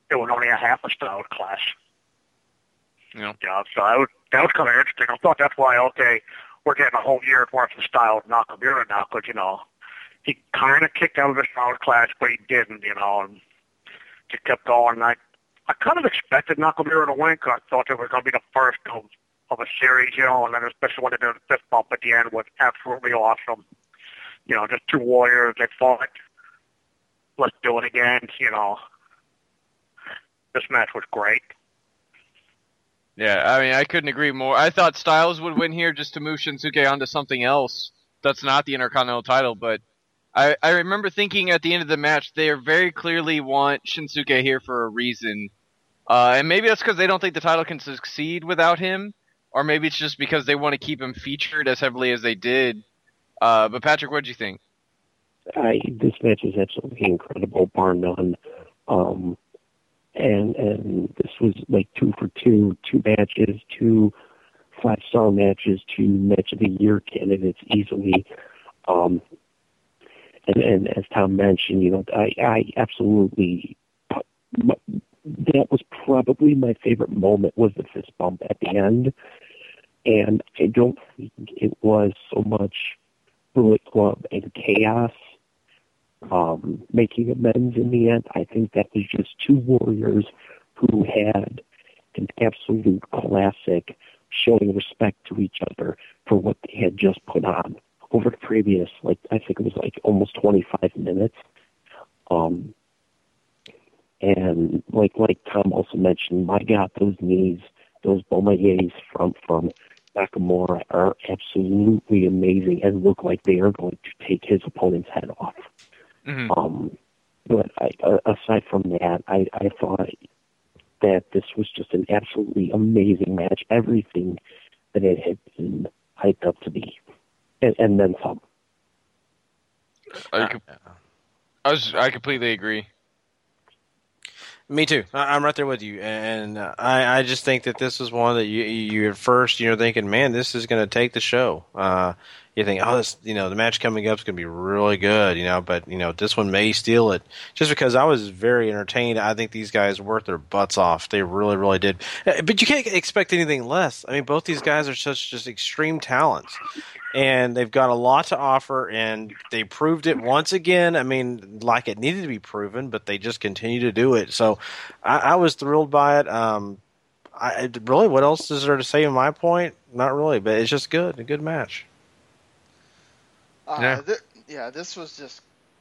it was only a half a Styles class. Yeah. Yeah. So I was, that was kind of interesting. I thought that's why, okay, we're getting a whole year's worth of Styles Nakamura now, because, you know, he kind of kicked out of the Styles class, but he didn't, you know, and it kept going. I, I kind of expected Nakamura to win because I thought it was going to be the first of, of a series, you know, and then especially when they did the fist bump at the end was absolutely awesome. You know, just two warriors, they fought. Let's do it again, you know. This match was great. Yeah, I mean, I couldn't agree more. I thought Styles would win here just to move Shinsuke onto something else that's not the Intercontinental title, but I, I remember thinking at the end of the match, they very clearly want Shinsuke here for a reason. Uh, and maybe that's because they don't think the title can succeed without him, or maybe it's just because they want to keep him featured as heavily as they did. Uh, but Patrick, what did you think? I, this match is absolutely incredible, bar none. Um, and, and this was like two for two, two matches, two five-star matches, two match of the year candidates easily. Um And, and as Tom mentioned, you know, I, I absolutely, my, that was probably my favorite moment was the fist bump at the end. And I don't think it was so much Bullet Club and Chaos um, making amends in the end. I think that was just two warriors who had an absolute classic showing respect to each other for what they had just put on over the previous, like, I think it was like almost twenty-five minutes. Um, and like, like Tom also mentioned, my God, those knees, those Bomaye's from, from Nakamura are absolutely amazing and look like they are going to take his opponent's head off. Mm-hmm. Um, but I, aside from that, I, I thought that this was just an absolutely amazing match. Everything that it had been hyped up to be. And, and then some. I, I, was, I completely agree. Me too. I, I'm right there with you, and I, I just think that this is one that you, you at first, you know, thinking, man, this is going to take the show. Uh, you think, oh, this, you know, the match coming up is going to be really good, you know, but, you know, this one may steal it. Just because I was very entertained, I think these guys worked their butts off. They really, really did. But you can't expect anything less. I mean, both these guys are such just extreme talents, and they've got a lot to offer, and they proved it once again. I mean, like it needed to be proven, but they just continue to do it. So I, I was thrilled by it. Um, I, really, what else is there to say in my point? Not really, but it's just good, a good match. Uh, yeah. Th- yeah, this was just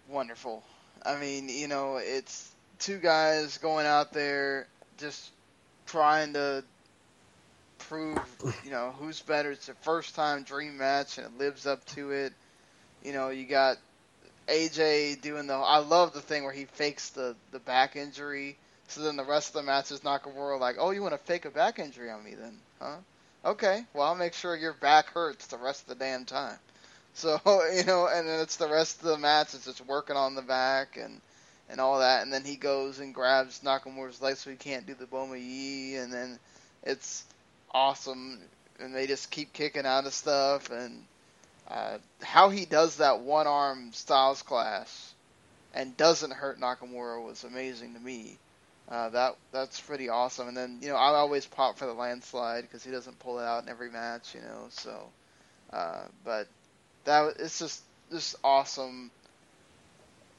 wonderful. I mean, you know, it's two guys going out there just trying to prove, you know, who's better. It's a first-time dream match, and it lives up to it. You know, you got A J doing the – I love the thing where he fakes the, the back injury. So then the rest of the match is Nakamura like, oh, you want to fake a back injury on me then, huh? Okay, well, I'll make sure your back hurts the rest of the damn time. So, you know, and then it's the rest of the match. It's just working on the back and, and all that. And then he goes and grabs Nakamura's leg so he can't do the Boma-Yee. And then it's awesome. And they just keep kicking out of stuff. And uh, how he does that one-arm Styles Clash and doesn't hurt Nakamura was amazing to me. Uh, that that's pretty awesome. And then, you know, I always pop for the landslide because he doesn't pull it out in every match, you know. So, uh, but that it's just just awesome,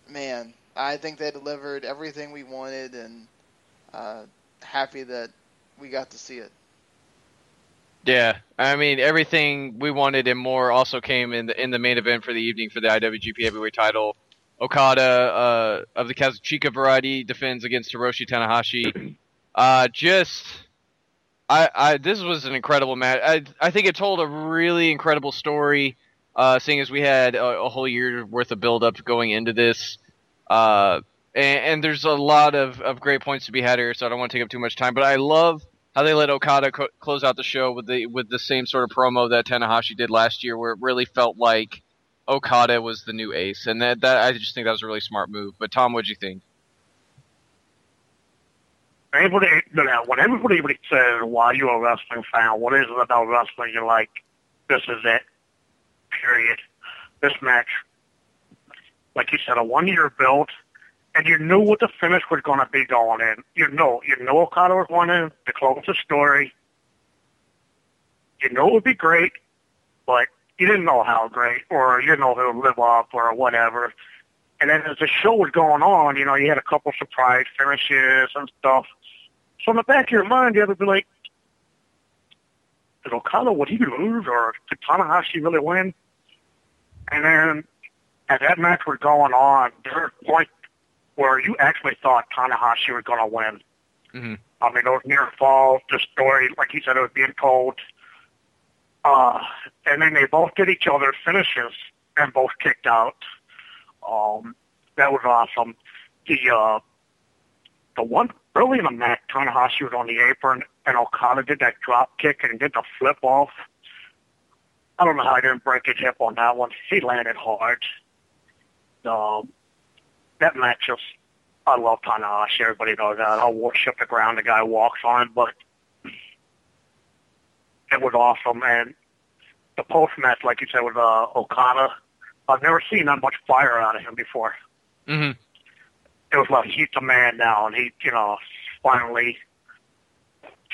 man. I think they delivered everything we wanted, and uh, happy that we got to see it. Yeah, I mean, everything we wanted and more also came in the in the main event for the evening for the I W G P Heavyweight Title. Okada uh, of the Kazuchika variety defends against Hiroshi Tanahashi. Uh, just, I, I, this was an incredible match. I, I think it told a really incredible story, uh, seeing as we had a, a whole year worth of build-up going into this. Uh, and, and there's a lot of, of great points to be had here, so I don't want to take up too much time. But I love how they let Okada co- close out the show with the with the same sort of promo that Tanahashi did last year, where it really felt like Okada was the new ace, and that, that I just think that was a really smart move. But Tom, what'd you think? Everybody, you know, when everybody really says why you're a wrestling fan, what is it about wrestling you like? This is it. Period. This match, like you said, a one-year build, and you knew what the finish was going to be going in. You know, you know Okada was going in to close the story. You know it would be great, but you didn't know how great, or you didn't know who would live up, or whatever. And then as the show was going on, you know, you had a couple surprise finishes and stuff. So in the back of your mind, you had to be like, did Okada, would he lose, or did Tanahashi really win? And then as that match was going on, there was a point where you actually thought Tanahashi was going to win. Mm-hmm. I mean, those near falls, the story, like you said, it was being told. Uh, and then they both did each other's finishes and both kicked out. Um, that was awesome. The uh, the one early in the match, Tanahashi was on the apron, and Okada did that drop kick and did the flip off. I don't know how he didn't break his hip on that one. He landed hard. Um, that match just, I love Tanahashi. Everybody knows that. I worship the ground the guy walks on, but it was awesome, and the post-match, like you said, with uh, Okada, I've never seen that much fire out of him before. Mm-hmm. It was like, he's the man now, and he, you know, finally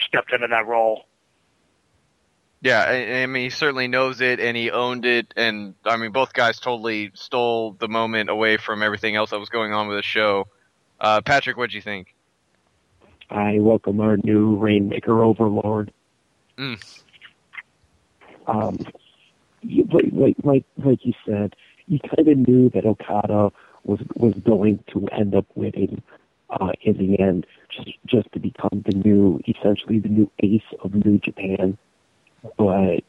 stepped into that role. Yeah, I, I mean, he certainly knows it, and he owned it, and, I mean, both guys totally stole the moment away from everything else that was going on with the show. Uh, Patrick, what'd you think? I welcome our new Rainmaker Overlord. Mm. Um, you, like, like, like you said, you kind of knew that Okada was was going to end up winning uh, in the end, just just to become the new, essentially the new ace of New Japan. But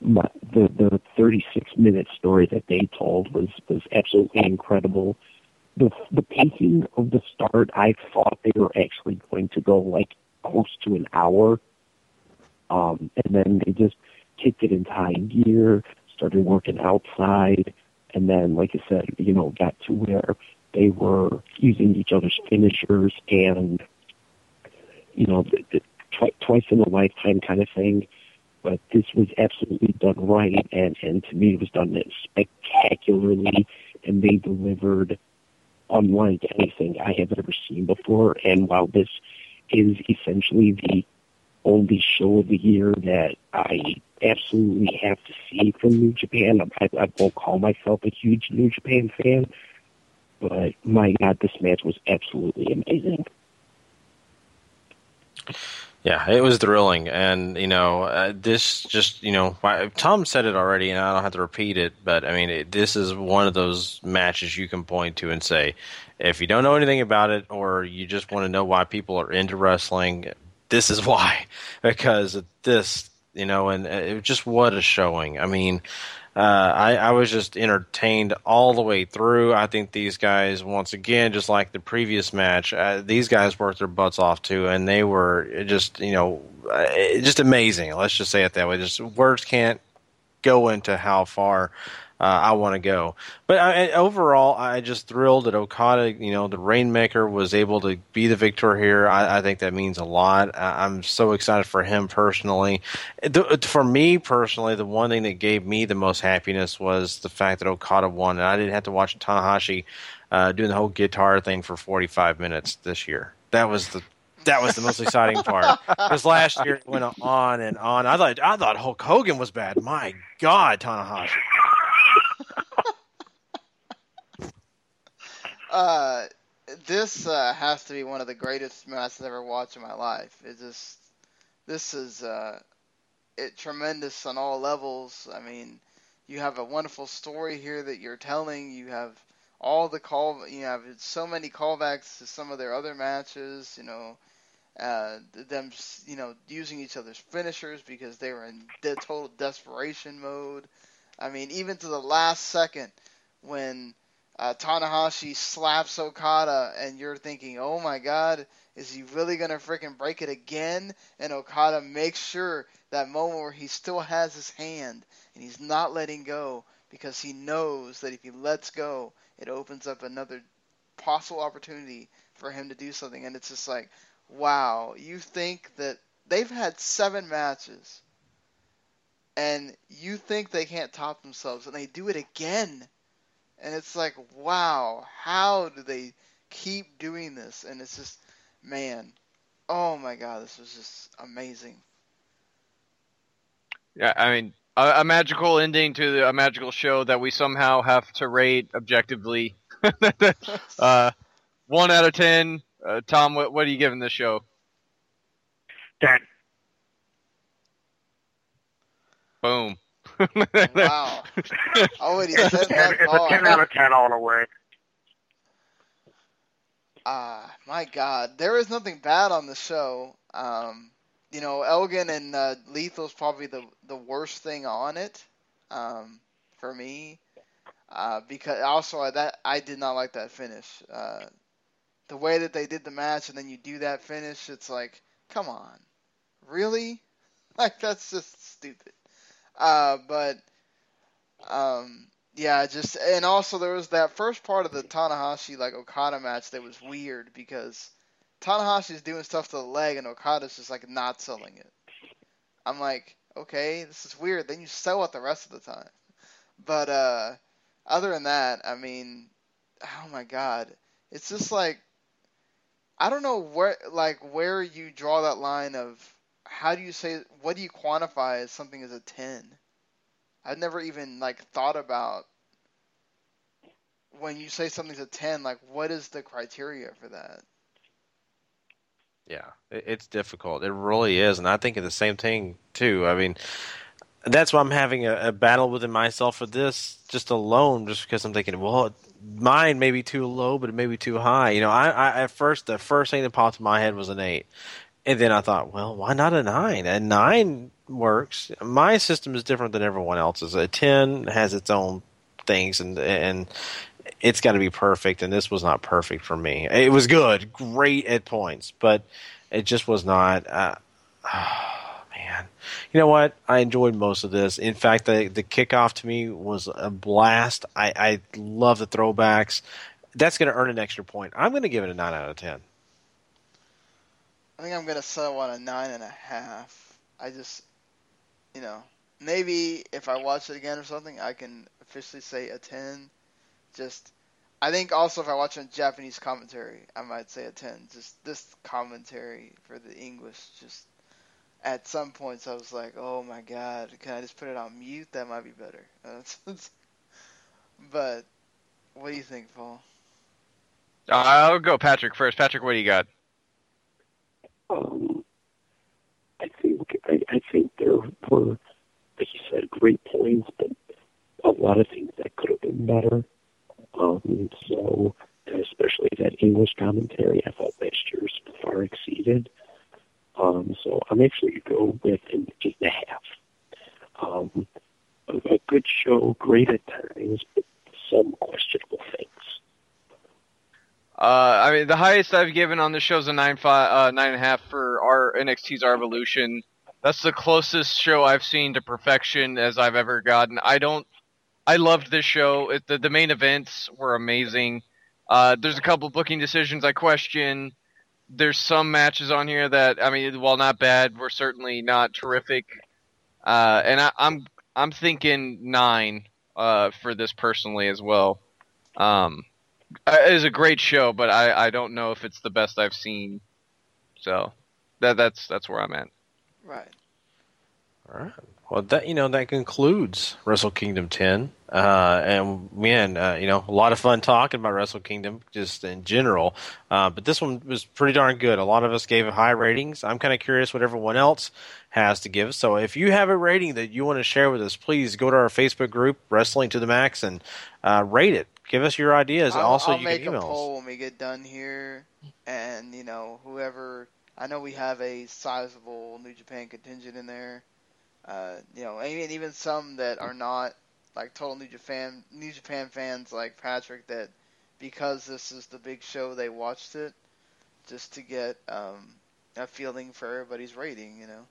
my, the the thirty-six minute story that they told was, was absolutely incredible. The the pacing of the start, I thought they were actually going to go like close to an hour. Um, and then they just kicked it into high gear, started working outside, and then, like I said, you know, got to where they were using each other's finishers and, you know, the, the tw- twice in a lifetime kind of thing. But this was absolutely done right, and, and to me it was done spectacularly, and they delivered unlike anything I have ever seen before. And while this is essentially the only show of the year that I absolutely have to see from New Japan, I, I won't call myself a huge New Japan fan, but my God, this match was absolutely amazing. Yeah, it was thrilling, and, you know, uh, this just, you know, Tom said it already, and I don't have to repeat it, but, I mean, it, this is one of those matches you can point to and say, if you don't know anything about it, or you just want to know why people are into wrestling, this is why, because this, you know, and it, just what a showing. I mean, uh, I, I was just entertained all the way through. I think these guys, once again, just like the previous match, uh, these guys worked their butts off too, and they were just, you know, just amazing. Let's just say it that way. Just words can't go into how far uh, I want to go. But I, overall, I just thrilled that Okada, you know, the Rainmaker, was able to be the victor here. I, I think that means a lot. I, I'm so excited for him personally. The, for me personally, the one thing that gave me the most happiness was the fact that Okada won, and I didn't have to watch Tanahashi uh, doing the whole guitar thing for forty-five minutes this year. That was the That was the most exciting part, because last year it went on and on. I thought I thought Hulk Hogan was bad. My God, Tanahashi. Uh, this uh, has to be one of the greatest matches I've ever watched in my life. It just this is uh, it tremendous on all levels. I mean, you have a wonderful story here that you're telling. You have all the call. You have so many callbacks to some of their other matches. You know. Uh, them, you know, using each other's finishers because they were in de- total desperation mode. I mean, even to the last second when uh, Tanahashi slaps Okada and you're thinking, oh my God, is he really going to freaking break it again? And Okada makes sure that moment where he still has his hand and he's not letting go because he knows that if he lets go, it opens up another possible opportunity for him to do something. And it's just like, wow, you think that they've had seven matches and you think they can't top themselves and they do it again. And it's like, wow, how do they keep doing this? And it's just, man, oh my God, this was just amazing. Yeah, I mean, a, a magical ending to the, a magical show that we somehow have to rate objectively. uh, one out of ten. Uh, Tom, what, what are you giving this show? ten. Boom. Wow. Oh, it is ten, ten out of ten all the way. Ah, uh, my God. There is nothing bad on the show. Um, you know, Elgin and uh, Lethal is probably the, the worst thing on it um, for me. Uh, because also, that I did not like that finish. Uh The way that they did the match and then you do that finish, it's like, come on. Really? Like, that's just stupid. Uh, but, um, yeah, just, and also there was that first part of the Tanahashi, like, Okada match that was weird because Tanahashi's doing stuff to the leg and Okada's just, like, not selling it. I'm like, okay, this is weird. Then you sell it the rest of the time. But, uh, other than that, I mean, oh my God. It's just like, I don't know where, like, where you draw that line of how do you say, what do you quantify as something as a ten? I've never even, like, thought about when you say something's a ten, like, what is the criteria for that? Yeah, it's difficult. It really is. And I think of the same thing, too. I mean, that's why I'm having a, a battle within myself for this just alone, just because I'm thinking, well, mine may be too low, but it may be too high. You know, I, I at first, the first thing that popped in my head was an eight. And then I thought, well, why not a nine? A nine works. My system is different than everyone else's. A ten has its own things, and and it's got to be perfect, and this was not perfect for me. It was good, great at points, but it just was not uh, – You know what? I enjoyed most of this. In fact, the, the kickoff to me was a blast. I, I love the throwbacks. That's going to earn an extra point. I'm going to give it a nine out of ten. I think I'm going to settle on a nine and a half. I just, you know, maybe if I watch it again or something, I can officially say a ten. Just, I think also if I watch on Japanese commentary, I might say a ten. Just this commentary for the English, just at some points I was like, oh my god, can I just put it on mute? That might be better. But what do you think, Paul? I'll go Patrick first. Patrick, what do you got? Um, I think I, I think there were, like you said, great points, but a lot of things that could have been better. Um, so, and especially that English commentary, I thought last year's far exceeded. Um, so I'm actually going to go with an eight and a half. Um, a, a good show, great at times, but some questionable things. Uh, I mean, the highest I've given on this show is a nine five, uh, nine and a half for our N X T's Arvolution. That's the closest show I've seen to perfection as I've ever gotten. I don't, I loved this show. It, the, the main events were amazing. Uh, there's a couple of booking decisions I question. There's some matches on here that, I mean, while not bad, were certainly not terrific. Uh, and I, I'm, I'm thinking nine, uh, for this personally as well. Um, It is a great show, but I, I don't know if it's the best I've seen. So that that's that's where I'm at. Right. All right. Well, that you know that concludes Wrestle Kingdom ten. Uh, and man, uh, you know, a lot of fun talking about Wrestle Kingdom just in general. Uh, but this one was pretty darn good. A lot of us gave it high ratings. I'm kind of curious what everyone else has to give. So if you have a rating that you want to share with us, please go to our Facebook group, Wrestling to the Max, and uh, rate it. Give us your ideas. I'll, also, I'll you make can email a poll us. When we get done here, and you know, whoever. I know we have a sizable New Japan contingent in there. Uh, you know, and even some that are not like total New Japan New Japan fans, like Patrick, that because this is the big show, they watched it just to get um, a feeling for everybody's rating. You know.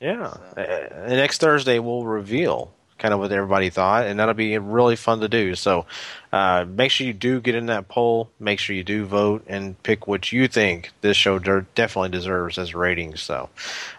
Yeah. So. Uh, next Thursday we'll reveal kind of what everybody thought, and that'll be really fun to do. So uh, make sure you do get in that poll. Make sure you do vote and pick what you think this show de- definitely deserves as ratings. So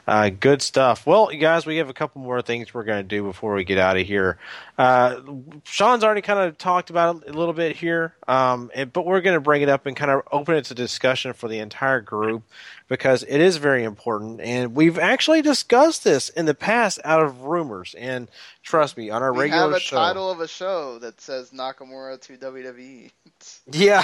uh, good stuff. Well, you guys, we have a couple more things we're going to do before we get out of here. Uh, Sean's already kind of talked about it a little bit here, um, and, but we're going to bring it up and kind of open it to discussion for the entire group, because it is very important, and we've actually discussed this in the past out of rumors, and trust me, on our we regular show. We have a show, title of a show that says Nakamura to W W E. Yeah,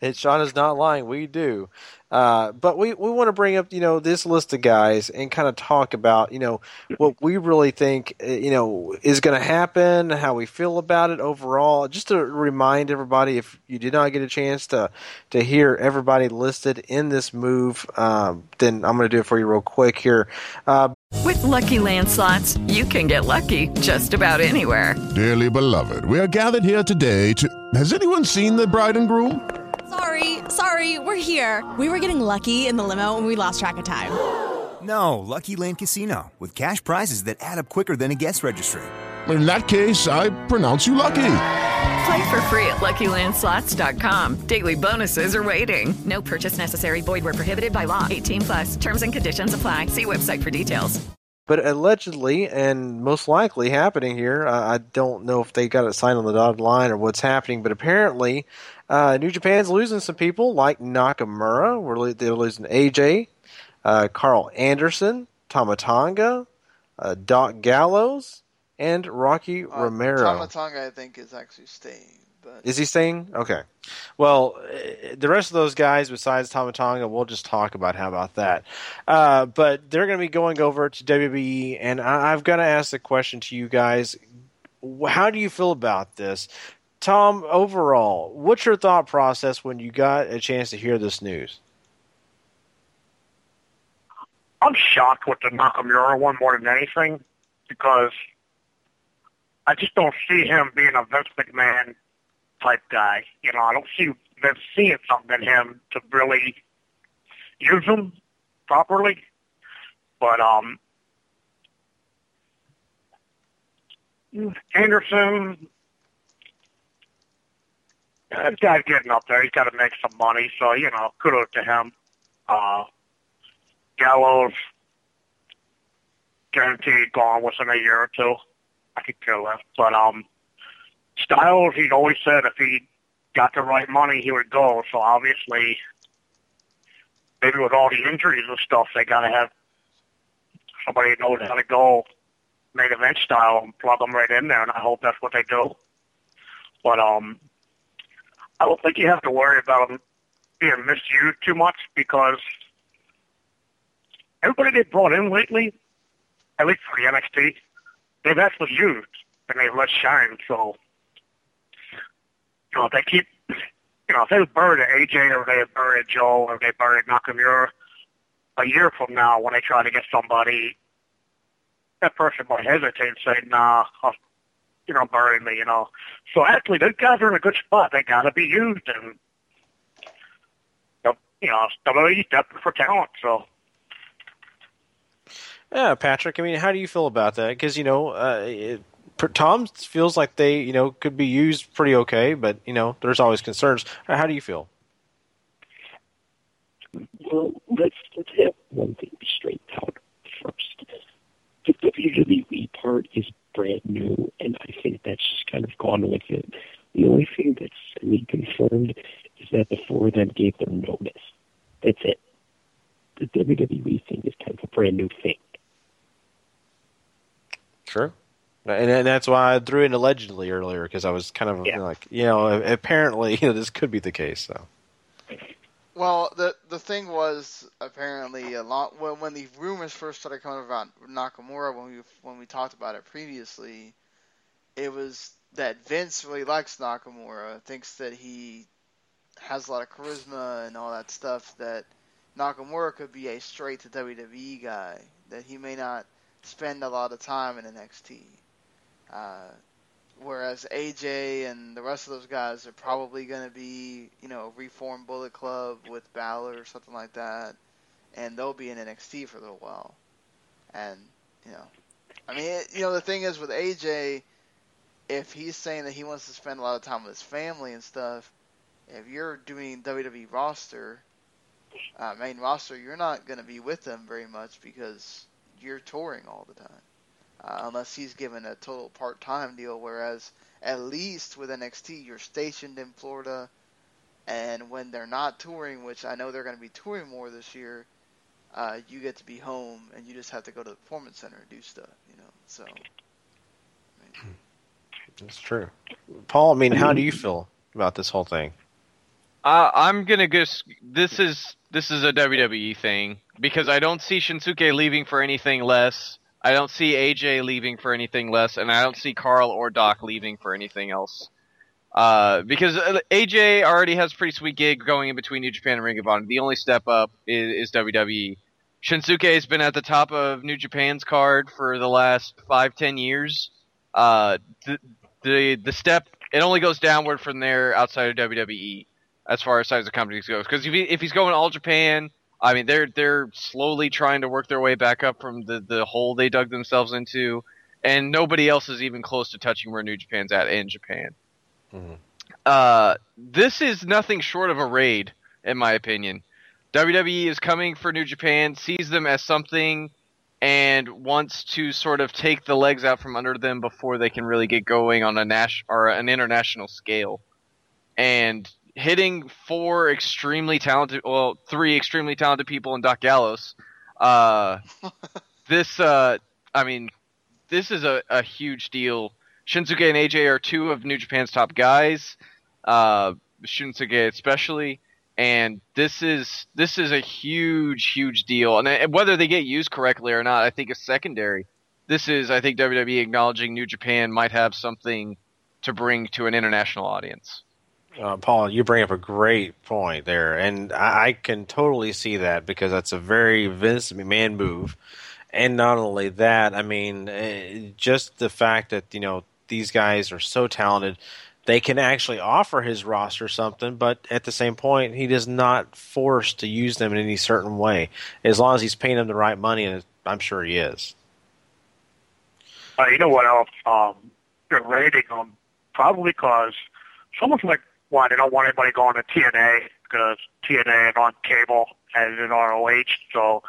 and Sean is not lying, we do. Uh, but we, we want to bring up, you know, this list of guys and kind of talk about, you know, what we really think, you know, is going to happen, how we feel about it overall. Just to remind everybody, if you did not get a chance to, to hear everybody listed in this move, um, then I'm going to do it for you real quick here. Uh, With Lucky Land Slots, you can get lucky just about anywhere. Dearly beloved, we are gathered here today to... Has anyone seen the bride and groom? Sorry, sorry, we're here. We were getting lucky in the limo and we lost track of time. No, Lucky Land Casino, with cash prizes that add up quicker than a guest registry. In that case, I pronounce you lucky. Play for free at Lucky Land Slots dot com. Daily bonuses are waiting. No purchase necessary. Void where prohibited by law. eighteen plus. Terms and conditions apply. See website for details. But allegedly, and most likely happening here, uh, I don't know if they got it signed on the dotted line or what's happening, but apparently uh, New Japan's losing some people like Nakamura. We're, they're losing A J, uh, Carl Anderson, Tama Tonga, uh, Doc Gallows, and Rocky uh, Romero. Tama Tonga, I think, is actually staying. But... Is he staying? Okay. Well, the rest of those guys besides Tama Tonga, we'll just talk about how about that. Uh, but they're going to be going over to W W E, and I- I've got to ask the question to you guys. How do you feel about this? Tom, overall, what's your thought process when you got a chance to hear this news? I'm shocked with the Nakamura one more than anything, because I just don't see him being a Vince McMahon type guy. You know, I don't see them seeing something in him to really use him properly. But um, Anderson, that guy's getting up there. He's got to make some money. So, you know, kudos to him. Uh, Gallows, guaranteed gone within a year or two. I could care less. But um, Styles, he'd always said if he got the right money, he would go. So obviously, maybe with all the injuries and stuff, they got to have somebody who knows how to go main event style and plug them right in there, and I hope that's what they do. But um, I don't think you have to worry about them being misused too much because everybody they've brought in lately, at least for the N X T, they've actually used and they've let shine. So, you know, if they keep, you know, if they buried A J or they buried Joe or they buried Nakamura, a year from now when they try to get somebody, that person might hesitate and say, nah, I'll, you know, bury me, you know. So actually, those guys are in a good spot. They got to be used and, you know, somebody's desperate for talent, so. Yeah, Patrick, I mean, how do you feel about that? Because, you know, uh, it, Tom feels like they, you know, could be used pretty okay, but, you know, there's always concerns. How do you feel? Well, let's, let's have one thing straight out first. The W W E part is brand new, and I think that's just kind of gone with it. The only thing that's semi-confirmed is that the four of them gave their notice. That's it. The W W E thing is kind of a brand new thing. Sure. And, and that's why I threw in allegedly earlier, because I was kind of yeah. like, you know, apparently, you know, this could be the case. So. Well, the the thing was apparently a lot when, when the rumors first started coming about Nakamura when we when we talked about it previously, it was that Vince really likes Nakamura, thinks that he has a lot of charisma and all that stuff. That Nakamura could be a straight to W W E guy. That he may not spend a lot of time in N X T, uh, whereas A J and the rest of those guys are probably going to be, you know, reformed Bullet Club with Balor or something like that, and they'll be in N X T for a little while. And, you know, I mean, it, you know, the thing is with A J, if he's saying that he wants to spend a lot of time with his family and stuff, if you're doing W W E roster, uh, main roster, you're not going to be with them very much because you're touring all the time. Uh, unless he's given a total part-time deal, whereas at least with N X T, you're stationed in Florida, and when they're not touring, which I know they're going to be touring more this year, uh, you get to be home, and you just have to go to the Performance Center and do stuff, you know, so. I mean. That's true. Paul, I mean, how do you feel about this whole thing? Uh, I'm going to guess this is, this is a W W E thing, because I don't see Shinsuke leaving for anything less. I don't see A J leaving for anything less, and I don't see Carl or Doc leaving for anything else. Uh, because A J already has a pretty sweet gig going in between New Japan and Ring of Honor. The only step up is, is W W E. Shinsuke has been at the top of New Japan's card for the last five, ten years. Uh, the, the the step, it only goes downward from there outside of W W E as far as size of companies goes. Because if, he, if he's going All Japan... I mean, they're they're slowly trying to work their way back up from the, the hole they dug themselves into, and nobody else is even close to touching where New Japan's at in Japan. Mm-hmm. Uh, this is nothing short of a raid, in my opinion. W W E is coming for New Japan, sees them as something, and wants to sort of take the legs out from under them before they can really get going on a nas- or an international scale. And... hitting four extremely talented, well, three extremely talented people in Doc Gallows. Uh, this, uh, I mean, this is a, a huge deal. Shinsuke and A J are two of New Japan's top guys, uh, Shinsuke especially, and this is this is a huge, huge deal. And, and whether they get used correctly or not, I think is secondary. This is, I think, W W E acknowledging New Japan might have something to bring to an international audience. Uh, Paul, you bring up a great point there, and I, I can totally see that because that's a very Vince McMahon move. And not only that, I mean, just the fact that, you know, these guys are so talented, they can actually offer his roster something, but at the same point, he is not forced to use them in any certain way, as long as he's paying them the right money, and I'm sure he is. Uh, you know what else? Um, they're rating them probably because it's almost like why they don't want anybody going to T N A because T N A is on cable as in R O H, so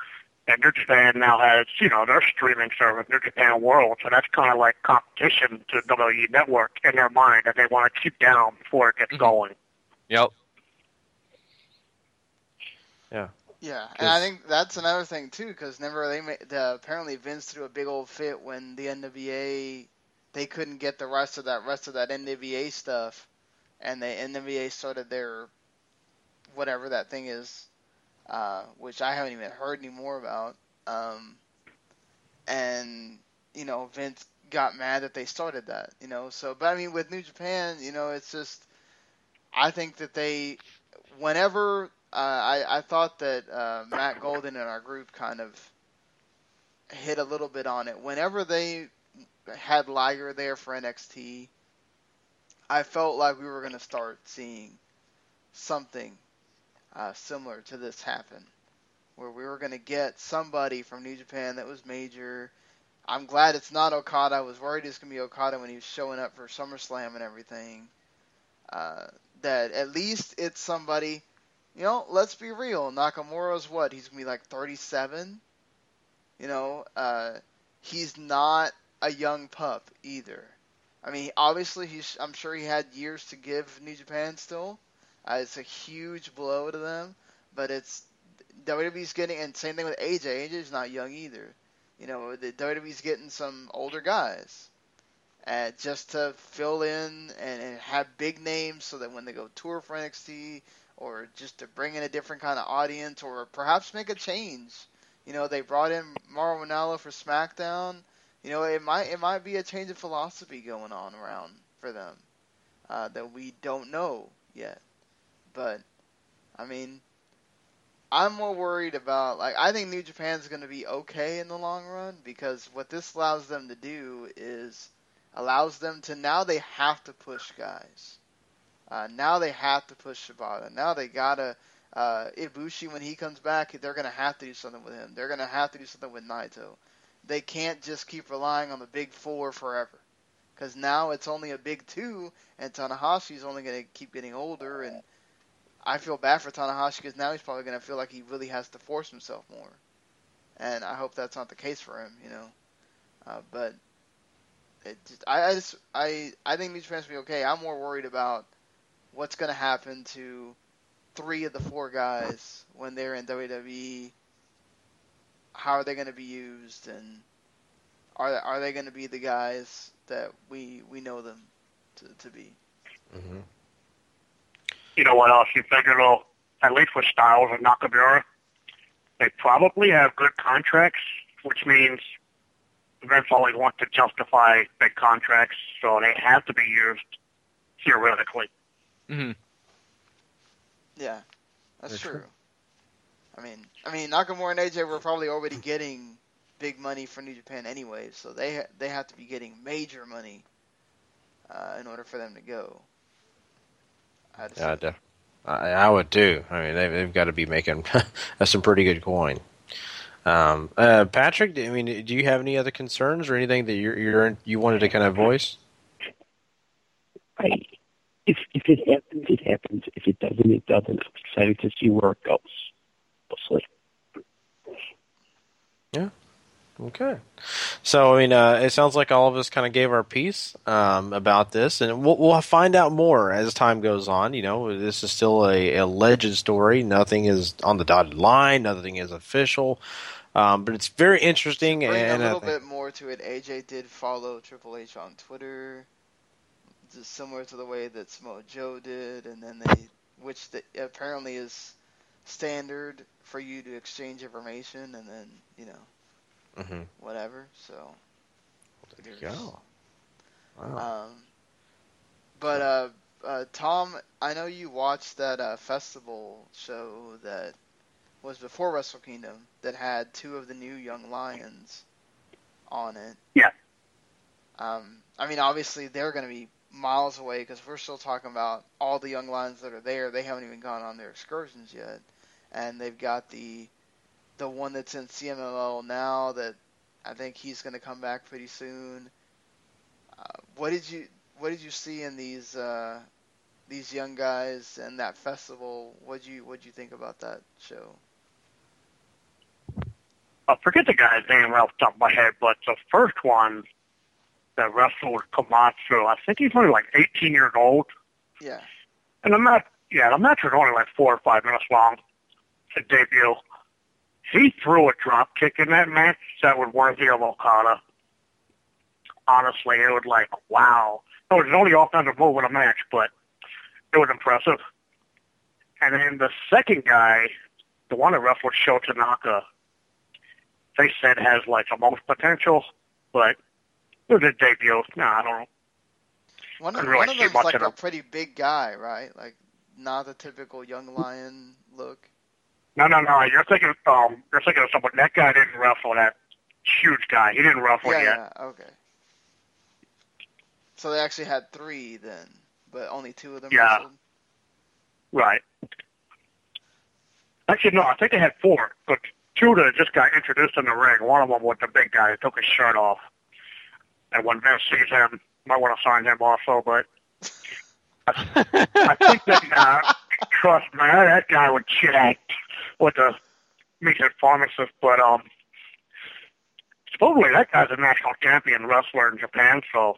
And New Japan now has, you know, their streaming service, New Japan World, so that's kind of like competition to W W E Network in their mind that they want to keep down before it gets mm-hmm. going. Yep. Yeah. Yeah, and I think that's another thing, too, because never they made, uh, apparently Vince threw a big old fit when the N W A, they couldn't get the rest of that rest of that N W A stuff, and the N W A started their whatever that thing is, uh, which I haven't even heard any more about. Um, and, you know, Vince got mad that they started that, you know. So, but, I mean, with New Japan, you know, it's just I think that they whenever – Uh, I, I thought that uh, Matt Golden and our group kind of hit a little bit on it. Whenever they had Liger there for N X T, I felt like we were going to start seeing something uh, similar to this happen, where we were going to get somebody from New Japan that was major. I'm glad it's not Okada. I was worried it was going to be Okada when he was showing up for SummerSlam and everything. Uh, that at least it's somebody... You know, let's be real. Nakamura's what? He's going to be like thirty-seven? You know, uh, he's not a young pup either. I mean, obviously, he's, I'm sure he had years to give New Japan still. Uh, it's a huge blow to them. But it's W W E's getting, and same thing with A J. A J's not young either. You know, the W W E's getting some older guys uh, just to fill in and, and have big names so that when they go tour for N X T... or just to bring in a different kind of audience, or perhaps make a change. You know, they brought in Mauro Ranallo for SmackDown. You know, it might it might be a change of philosophy going on around for them uh, that we don't know yet. But, I mean, I'm more worried about, like, I think New Japan's going to be okay in the long run, because what this allows them to do is allows them to, now they have to push guys. Uh, now they have to push Shibata. Now they gotta uh, Ibushi when he comes back. They're gonna have to do something with him. They're gonna have to do something with Naito. They can't just keep relying on the big four forever, because now it's only a big two, and Tanahashi's only gonna keep getting older. And I feel bad for Tanahashi because now he's probably gonna feel like he really has to force himself more. And I hope that's not the case for him, you know. Uh, but it just, I, I just I I think New Japan's gonna be okay. I'm more worried about what's going to happen to three of the four guys when they're in W W E. How are they going to be used, and are are they going to be the guys that we we know them to, to be? Mm-hmm. You know what else? You figure it'll, at least with Styles and Nakamura, they probably have good contracts, which means Vince always wants to justify big contracts, so they have to be used theoretically. Mm-hmm. Yeah, that's true. true. I mean, I mean, Nakamura and A J were probably already getting big money for New Japan anyway, so they ha- they have to be getting major money uh, in order for them to go. I'd yeah, def- I, I would too. I mean, they've, they've got to be making some pretty good coin. Um, uh, Patrick, I mean, do you have any other concerns or anything that you're, you're you wanted to kind of voice? Right. If if it happens, it happens. If it doesn't, it doesn't. I'm excited to see where it goes. Mostly. Yeah. Okay. So, I mean, uh, it sounds like all of us kind of gave our piece um, about this, and we'll, we'll find out more as time goes on. You know, this is still a, a legend story. Nothing is on the dotted line. Nothing is official. Um, but it's very interesting. Bring and a little bit more to it. A J did follow Triple H on Twitter. Just similar to the way that Samoa Joe did, and then they, which the, apparently is standard for you to exchange information, and then you know, mm-hmm. whatever. So there you go. Wow. Um, but uh, uh, Tom, I know you watched that uh, festival show that was before Wrestle Kingdom that had two of the new Young Lions on it. Yeah. Um, I mean, obviously they're going to be miles away because we're still talking about all the Young Lions that are there. They haven't even gone on their excursions yet, and they've got the the one that's in C M L L now that I think he's going to come back pretty soon. Uh, what did you What did you see in these uh, these young guys and that festival? What you What did you think about that show? I forget the guy's name off the top of my head, but the first one that wrestled Komatsu, I think he's only like eighteen years old. Yeah. And the match, yeah, the match was only like four or five minutes long. The debut. He threw a drop kick in that match that was worthy of Okada. Honestly, it was like, wow. It was his only offensive move in a match, but it was impressive. And then the second guy, the one that wrestled Sho Tanaka, they said has like the most potential, but it was his debut. No, I don't know. One of, really one of them's like a pretty big guy, right? Like not the typical young lion look. No, no, no. You're thinking, um, you're thinking of someone. That guy didn't wrestle. That huge guy. He didn't wrestle yeah, yet. Yeah, okay. So they actually had three then, but only two of them yeah. wrestled? Right. Actually, no. I think they had four, but two that just got introduced in the ring. One of them was the big guy that took his shirt off. And when Vince sees him, might want to sign him also, but I, I think that, uh, trust me, that guy was jacked with the meathead pharmacist, but um, supposedly that guy's a national champion wrestler in Japan, so,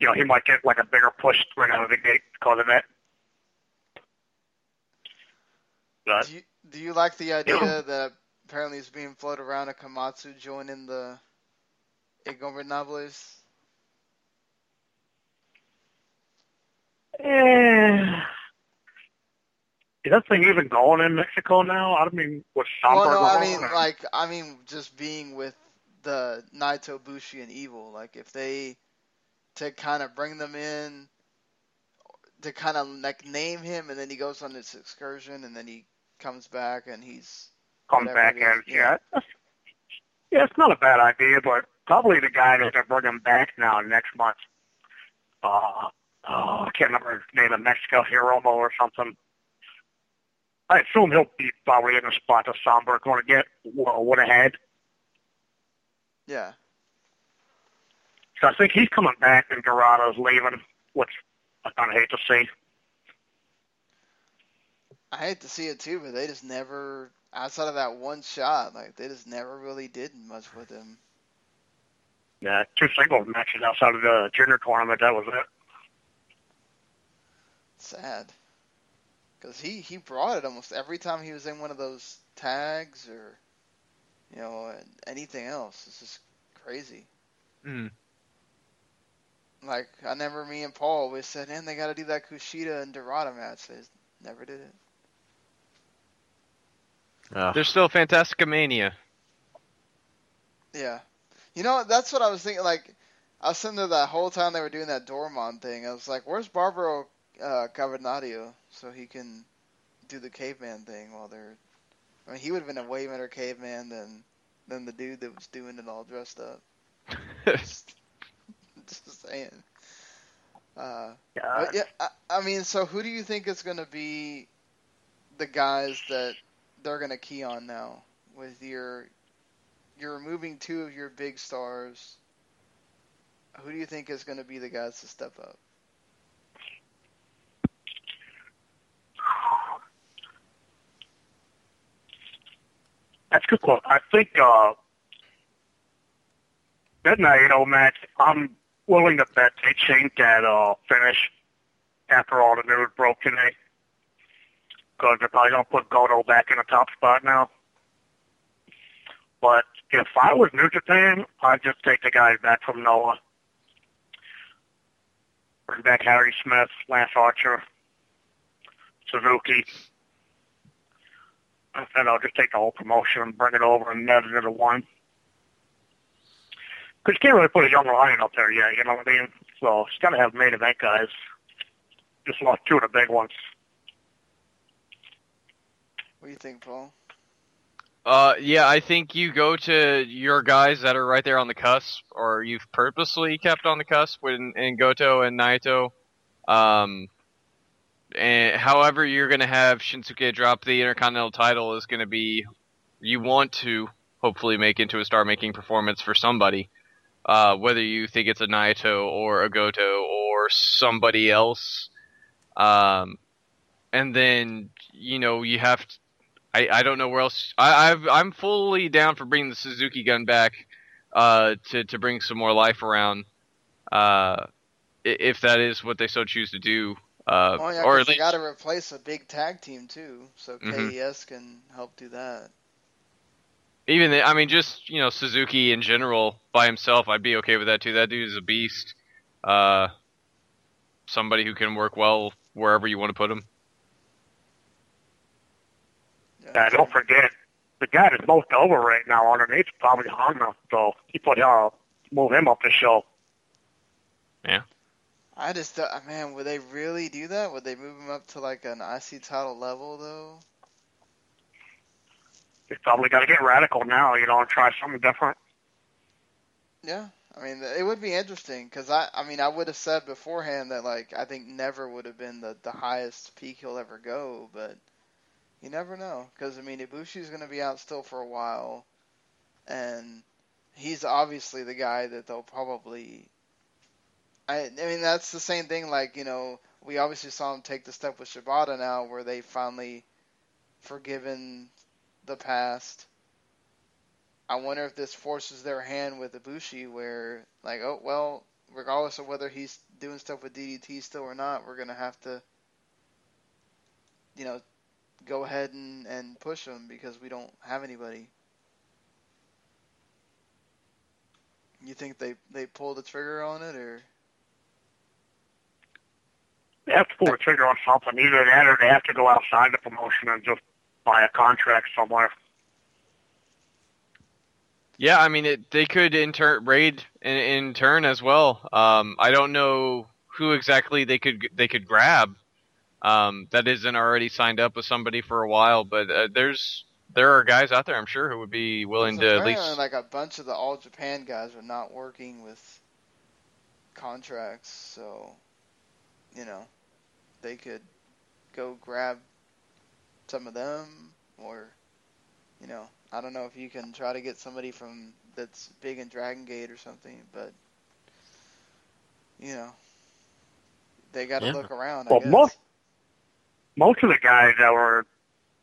you know, he might get like a bigger push right out of the gate because of that. But, do, you, do you like the idea yeah. that apparently it's being floated around a Komatsu joining the Ingobernables? Eh. Is that thing even going in Mexico now? I mean, with Samba well, no, I mean, or... like, I mean, just being with the Naito, Bushi, and Evil. Like, if they to kind of bring them in, to kind of like name him, and then he goes on this excursion, and then he comes back, and he's come back, and yeah, yeah, it's not a bad idea, but probably the guy that's gonna bring him back now next month. Uh, Oh, I can't remember his name in Mexico, Hiromo or something. I assume he'll be probably in the spot that Samba going to get, would have had. Yeah. So I think he's coming back and Dorado's leaving, which I kind of hate to see. I hate to see it too, but they just never, outside of that one shot, like they just never really did much with him. Yeah, two singles matches outside of the junior tournament, that was it. Sad, because he, he brought it almost every time he was in one of those tags or, you know, anything else. It's just crazy. Mm. Like, I remember me and Paul always said, man, they got to do that Kushida and Dorada match. They never did it. Uh. There's still Fantasticomania. Yeah. You know, that's what I was thinking. Like, I was sitting there the whole time they were doing that Dormon thing. I was like, where's Barbaro Uh, Cavernario, so he can do the caveman thing while they're... I mean, he would have been a way better caveman than than the dude that was doing it all dressed up. just, just saying. Uh, but yeah, I, I mean, so who do you think is going to be the guys that they're going to key on now? With your... You're removing two of your big stars. Who do you think is going to be the guys to step up? That's a good question. I think uh, that Naito match, I'm willing to bet they changed that uh, finish after all the news broke today. Because they're probably going to put Goto back in the top spot now. But if I was New Japan, I'd just take the guys back from Noah. Bring back Harry Smith, Lance Archer, Suzuki. I said I'll just take the whole promotion and bring it over and net it into one. Because you can't really put a young lion up there yet, you know what I mean? So it's got to have main event guys. Just lost two of the big ones. What do you think, Paul? Uh, yeah, I think you go to your guys that are right there on the cusp, or you've purposely kept on the cusp in, in Goto and Naito. Um... And however you're going to have Shinsuke drop the Intercontinental title is going to be, you want to hopefully make into a star-making performance for somebody, uh, whether you think it's a Naito or a Goto or somebody else. Um, and then, you know, you have to, I, I don't know where else. I, I've, I'm fully down for bringing the Suzuki gun back uh, to to bring some more life around, uh, if that is what they so choose to do. Uh, oh, yeah, or they got to replace a big tag team too, so mm-hmm. K E S can help do that. Even the, I mean, just you know, Suzuki in general by himself, I'd be okay with that too. That dude is a beast. Uh, somebody who can work well wherever you want to put him. Uh, don't forget, the guy that's most over right now underneath is probably Honma, so he put uh, move him up the show. Yeah. I just thought, man, would they really do that? Would they move him up to like an I C title level though? They probably got to get radical now, you know, and try something different. Yeah, I mean, it would be interesting because I, I mean, I would have said beforehand that like I think never would have been the, the highest peak he'll ever go, but. You never know, because, I mean, Ibushi's going to be out still for a while, and he's obviously the guy that they'll probably... I, I mean, that's the same thing, like, you know, we obviously saw him take the step with Shibata now, where they finally forgiven the past. I wonder if this forces their hand with Ibushi, where, like, oh, well, regardless of whether he's doing stuff with D D T still or not, we're going to have to, you know... go ahead and, and push them because we don't have anybody. You think they, they pull the trigger on it, or? They have to pull the trigger on something. Either that or they have to go outside the promotion and just buy a contract somewhere. Yeah, I mean, it, they could in turn, raid in, in turn as well. Um, I don't know who exactly they could they could grab. Um, that isn't already signed up with somebody for a while, but uh, there's there are guys out there, I'm sure, who would be willing to at least... Like a bunch of the All Japan guys are not working with contracts, so, you know, they could go grab some of them, or, you know, I don't know if you can try to get somebody from that's big in Dragon Gate or something, but, you know, they got to yeah. look around, I well, guess. Most- Most of the guys that were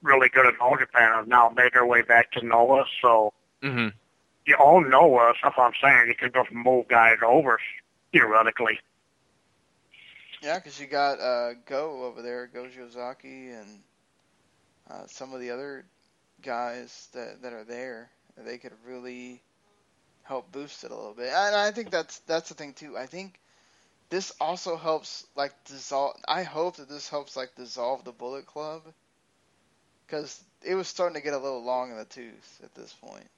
really good at All Japan have now made their way back to Noah, so mm-hmm. you all know us, that's what I'm saying. You can just move guys over, theoretically. Yeah, because you got uh, Go over there, Goji Ozaki, and uh, some of the other guys that, that are there. They could really help boost it a little bit. And I think that's that's the thing, too. I think... This also helps, like, dissolve... I hope that this helps, like, dissolve the Bullet Club. Because it was starting to get a little long in the tooth at this point.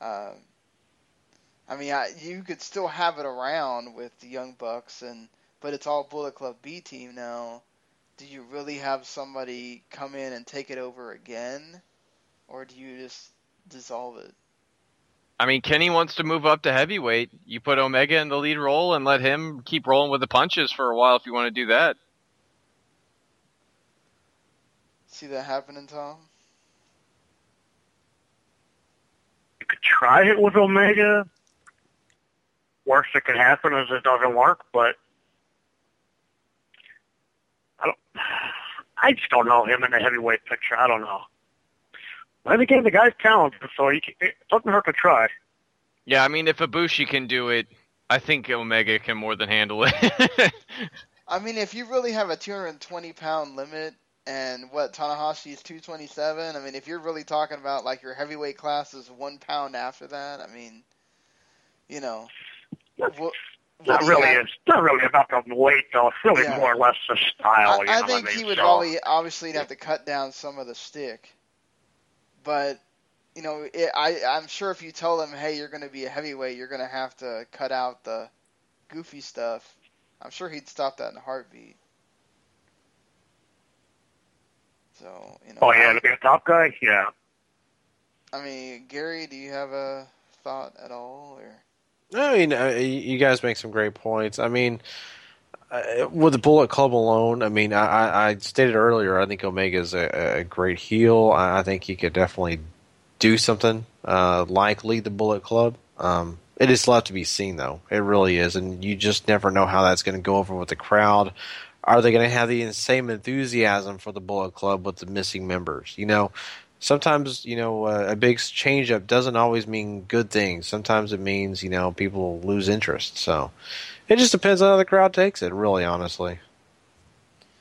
Um, I mean, I, you could still have it around with the Young Bucks, and but it's all Bullet Club B team now. Do you really have somebody come in and take it over again? Or do you just dissolve it? I mean, Kenny wants to move up to heavyweight. You put Omega in the lead role and let him keep rolling with the punches for a while if you want to do that. See that happening, Tom? You could try it with Omega. Worst that could happen is it doesn't work, but I don't. I just don't know him in the heavyweight picture. I don't know. I think the guy's talented, so he can, it doesn't hurt to try. Yeah, I mean, if Ibushi can do it, I think Omega can more than handle it. I mean, if you really have a two hundred twenty pound limit, and what, Tanahashi is two twenty-seven, I mean, if you're really talking about, like, your heavyweight class is one pound after that, I mean, you know. What, what not really. Have, it's not really about the weight, though. It's really yeah. more or less the style. I, you I know think what I mean? He would so, probably, obviously yeah. have to cut down some of the stick. But, you know, it, I, I'm sure if you tell them, hey, you're going to be a heavyweight, you're going to have to cut out the goofy stuff, I'm sure he'd stop that in a heartbeat. So, you know. Oh, yeah, to be a top guy? Yeah. I mean, Gary, do you have a thought at all? Or? I mean, you guys make some great points. I mean, with the Bullet Club alone, I mean, I, I stated earlier, I think Omega is a, a great heel. I think he could definitely do something uh, like lead the Bullet Club. Um, it is left to be seen, though. It really is, and you just never know how that's going to go over with the crowd are they going to have the same enthusiasm for the Bullet Club with the missing members? You know, sometimes, you know, a big change-up doesn't always mean good things. Sometimes it means, you know, people lose interest. So it just depends on how the crowd takes it, really, honestly.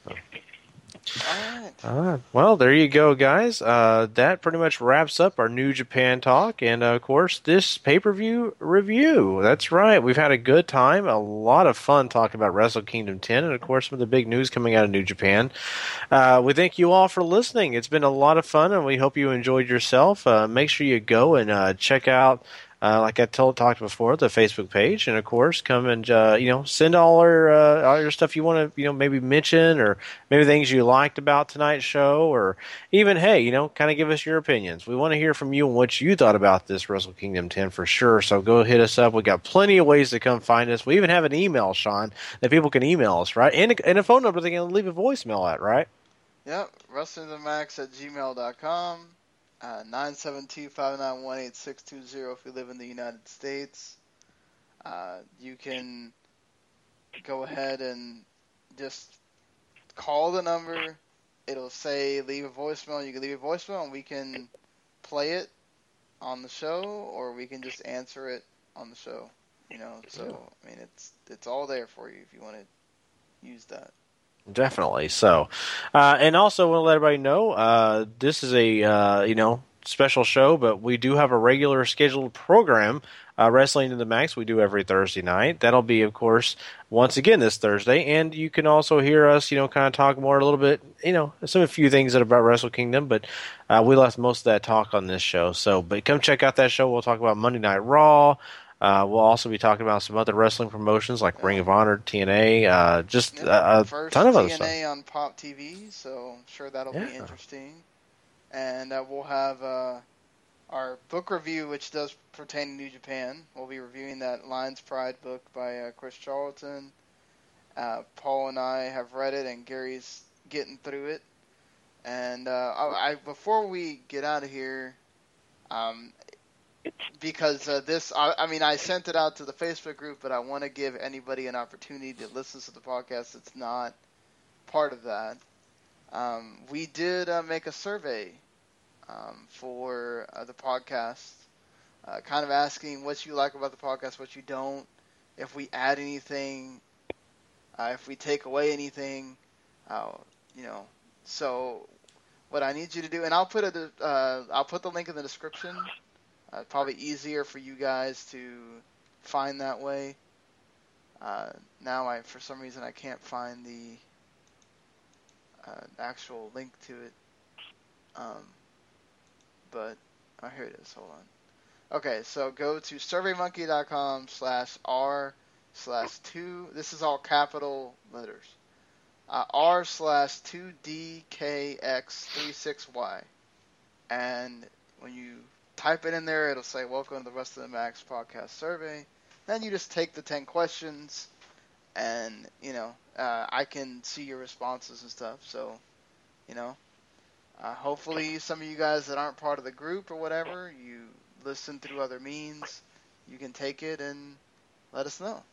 So. All right. All right. Well, there you go, guys. Uh, that pretty much wraps up our New Japan talk. And, uh, of course, this pay-per-view review. That's right. We've had a good time, a lot of fun talking about Wrestle Kingdom ten, and, of course, some of the big news coming out of New Japan. Uh, we thank you all for listening. It's been a lot of fun, and we hope you enjoyed yourself. Uh, make sure you go and uh, check out, uh, like I told, talked before, the Facebook page. And, of course, come and, uh, you know, send all our, uh, all your stuff you want to, you know, maybe mention, or maybe things you liked about tonight's show, or even, hey, you know, kind of give us your opinions. We want to hear from you and what you thought about this Wrestle Kingdom ten for sure. So go hit us up. We got plenty of ways to come find us. We even have an email, Sean, that people can email us, right? And a, and a phone number they can leave a voicemail at, right? Yep. wrestling to the max at gmail dot com. Uh, nine seven two, five nine one, eight six two zero if you live in the United States. Uh, you can go ahead and just call the number. It'll say leave a voicemail. You can leave a voicemail and we can play it on the show, or we can just answer it on the show. You know, so, I mean, it's it's all there for you if you want to use that. Definitely. So, uh, and also want to let everybody know, uh, this is a, uh, you know, special show, but we do have a regular scheduled program, uh, Wrestling to the Max, we do every Thursday night. That'll be, of course, once again this Thursday, and you can also hear us, you know, kind of talk more a little bit, you know, some a few things about Wrestle Kingdom, but uh, we left most of that talk on this show. So, but come check out that show. We'll talk about Monday Night Raw. Uh, we'll also be talking about some other wrestling promotions like yeah. Ring of Honor, T N A, uh, just yeah, uh, a ton of other T N A stuff. T N A on Pop T V, so I'm sure that'll yeah. be interesting. And uh, we'll have uh, our book review, which does pertain to New Japan. We'll be reviewing that Lion's Pride book by uh, Chris Charlton. Uh, Paul and I have read it, and Gary's getting through it. And uh, I, I, before we get out of here... Um, Because uh, this, I, I mean, I sent it out to the Facebook group, but I want to give anybody an opportunity to listen to the podcast that's not part of that. Um, we did uh, make a survey um, for uh, the podcast, uh, kind of asking what you like about the podcast, what you don't, if we add anything, uh, if we take away anything, uh, you know. So what I need you to do, and I'll put a, uh, I'll put the link in the description. Uh, probably easier for you guys to find that way. Uh, now, I for some reason, I can't find the uh, actual link to it. Um, but, oh, here it is. Hold on. Okay, so go to surveymonkey.com slash r slash 2. This is all capital letters. Uh, r slash 2DKX36Y. And when you... type it in there, it'll say, welcome to the Rest of the Max podcast survey. Then you just take the ten questions, and, you know, uh, I can see your responses and stuff. So, you know, uh, hopefully some of you guys that aren't part of the group or whatever, you listen through other means, you can take it and let us know.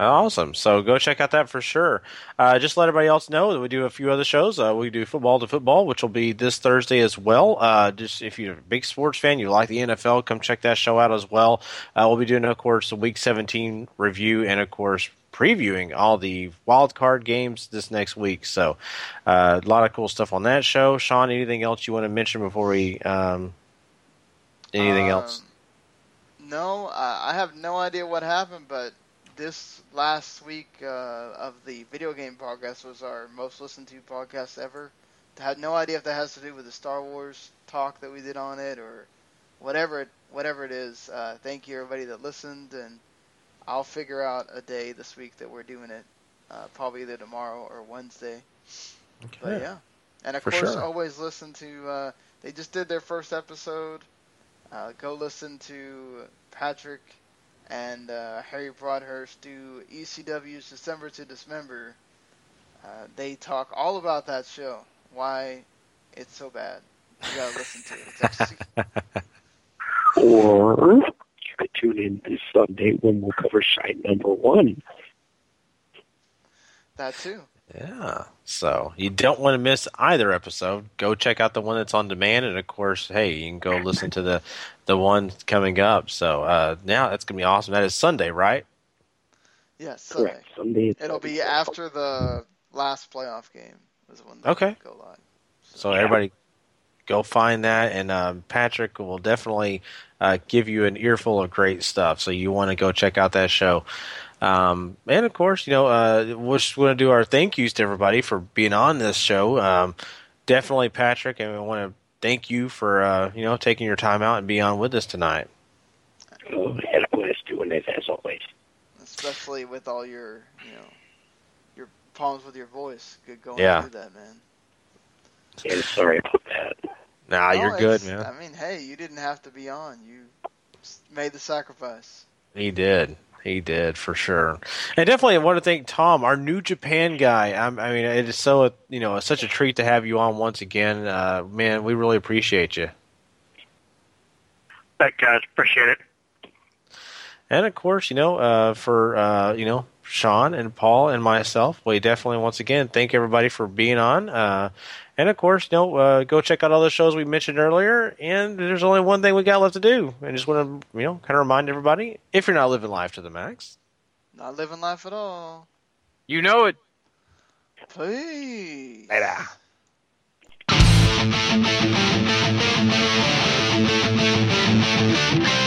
Awesome. So go check out that for sure. Uh, just let everybody else know that we do a few other shows. Uh, we do Football to Football, which will be this Thursday as well. Uh, just if you're a big sports fan, you like the N F L, come check that show out as well. Uh, we'll be doing, of course, the Week seventeen review and, of course, previewing all the wild card games this next week. So uh, a lot of cool stuff on that show. Sean, anything else you want to mention before we um, – anything um, else? No, I have no idea what happened, but – this last week uh, of the video game podcast was our most listened to podcast ever. I had no idea if that has to do with the Star Wars talk that we did on it or whatever it, whatever it is. Uh, thank you, everybody that listened, and I'll figure out a day this week that we're doing it, uh, probably either tomorrow or Wednesday. Okay. But, yeah. And, of For course, sure. always listen to uh, – they just did their first episode. Uh, go listen to Patrick – and uh, Harry Broadhurst do E C W's December to Dismember. Uh, they talk all about that show, why it's so bad. You gotta listen to it. It's actually... Or you could tune in this Sunday when we'll cover Shite Number One. That too. Yeah. So you don't want to miss either episode. Go check out the one that's on demand. And, of course, hey, you can go listen to the, the one coming up. So uh, now that's going to be awesome. That is Sunday, right? Yes, Sunday. Correct. Sunday. It'll be after the last playoff game is when they okay. go live. So, so everybody go find that. And um, Patrick will definitely uh, give you an earful of great stuff. So you want to go check out that show. Um, and, of course, you know, uh, we just want to do our thank yous to everybody for being on this show. Um, definitely, Patrick, and we want to thank you for, uh, you know, taking your time out and being on with us tonight. Oh, and I'm glad doing it, as always. Especially with all your, you know, your problems with your voice. Good going yeah. through that, man. Yeah, sorry about that. Nah, no, you're good, man. I mean, hey, you didn't have to be on. You made the sacrifice. He did. He did, for sure. And definitely I want to thank Tom, our New Japan guy. I, I mean, it is so, you know, such a treat to have you on once again. Uh, man, we really appreciate you. Thank you, guys. Appreciate it. And, of course, you know, uh, for, uh, you know, Sean and Paul and myself, we definitely, once again, thank everybody for being on. Uh, and, of course, you know, uh, go check out all the shows we mentioned earlier. And there's only one thing we got left to do. I just want to, you know, kind of remind everybody, if you're not living life to the max. Not living life at all. You know it. Please. Later.